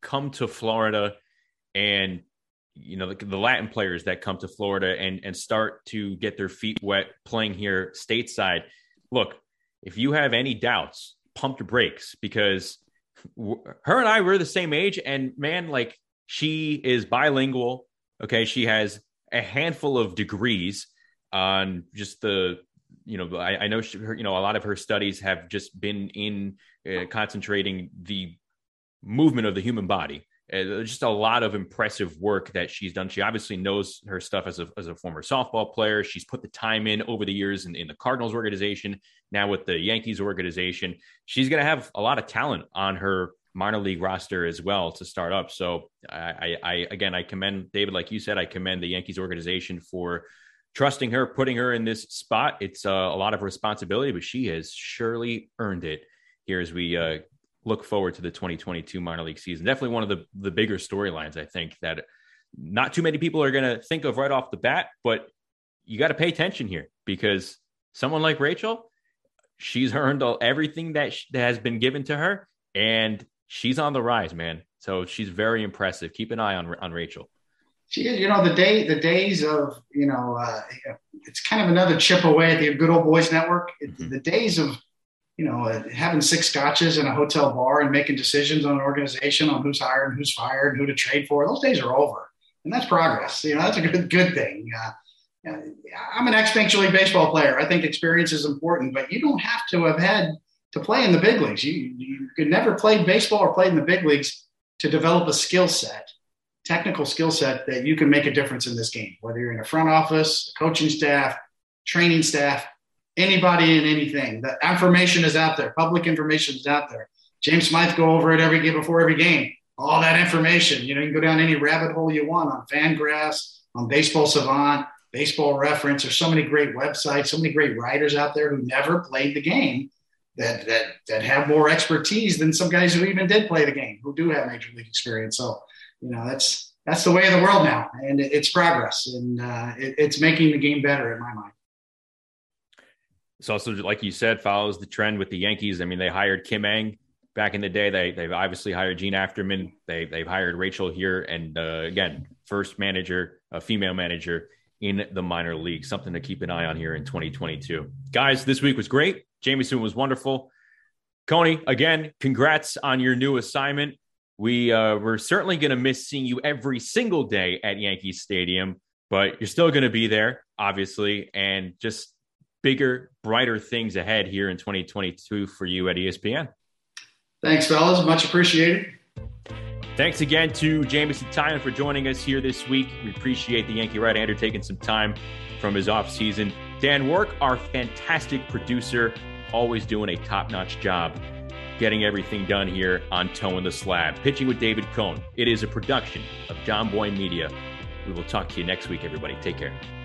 come to Florida, and you know, the Latin players that come to Florida and start to get their feet wet playing here stateside. Look, if you have any doubts, pump your brakes, because her and I were the same age, and man, like, she is bilingual. Okay. She has a handful of degrees on just the, you know, I know she, her, you know, a lot of her studies have just been in concentrating the movement of the human body. Just a lot of impressive work that she's done. She obviously knows her stuff as a former softball player. She's put the time in over the years in the Cardinals organization, now with the Yankees organization. She's going to have a lot of talent on her minor league roster as well to start up. So I commend David, like you said, I commend the Yankees organization for trusting her, putting her in this spot. It's a lot of responsibility, but she has surely earned it here as we look forward to the 2022 minor league season. Definitely one of the bigger storylines, I think, that not too many people are going to think of right off the bat, but you got to pay attention here, because someone like Rachel, she's earned everything that has been given to her, and she's on the rise, man. So she's very impressive. Keep an eye on Rachel. She is, you know, the days of, you know, it's kind of another chip away at the good old boys network. Mm-hmm. The days of you know, having six scotches in a hotel bar and making decisions on an organization on who's hired and who's fired, who to trade for, those days are over. And that's progress. You know, that's a good thing. I'm an ex-Major League Baseball player. I think experience is important, but you don't have to have had to play in the big leagues. You could never play baseball or play in the big leagues to develop a skill set, technical skill set that you can make a difference in this game, whether you're in a front office, coaching staff, training staff, anybody and anything. The information is out there. Public information is out there. James Smythe go over it before every game. All that information, you know, you can go down any rabbit hole you want on Fangraphs, on Baseball Savant, Baseball Reference. There's so many great websites, so many great writers out there who never played the game that have more expertise than some guys who even did play the game, who do have major league experience. So, you know, that's the way of the world now, and it's progress, and it's making the game better in my mind. It's also, like you said, follows the trend with the Yankees. I mean, they hired Kim Ng back in the day. They've obviously hired Gene Afterman. They've hired Rachel here. And again, first manager, a female manager in the minor league, something to keep an eye on here in 2022. Guys, this week was great. Jameson was wonderful. Coney, again, congrats on your new assignment. We're certainly going to miss seeing you every single day at Yankee Stadium, but you're still going to be there, obviously. And just bigger, brighter things ahead here in 2022 for you at ESPN. Thanks, fellas. Much appreciated. Thanks again to Jameson Taillon for joining us here this week. We appreciate the Yankee right-hander taking some time from his offseason. Dan Work, our fantastic producer, always doing a top-notch job getting everything done here on Toe in the Slab. Pitching with David Cone. It is a production of John Boy Media. We will talk to you next week, everybody. Take care.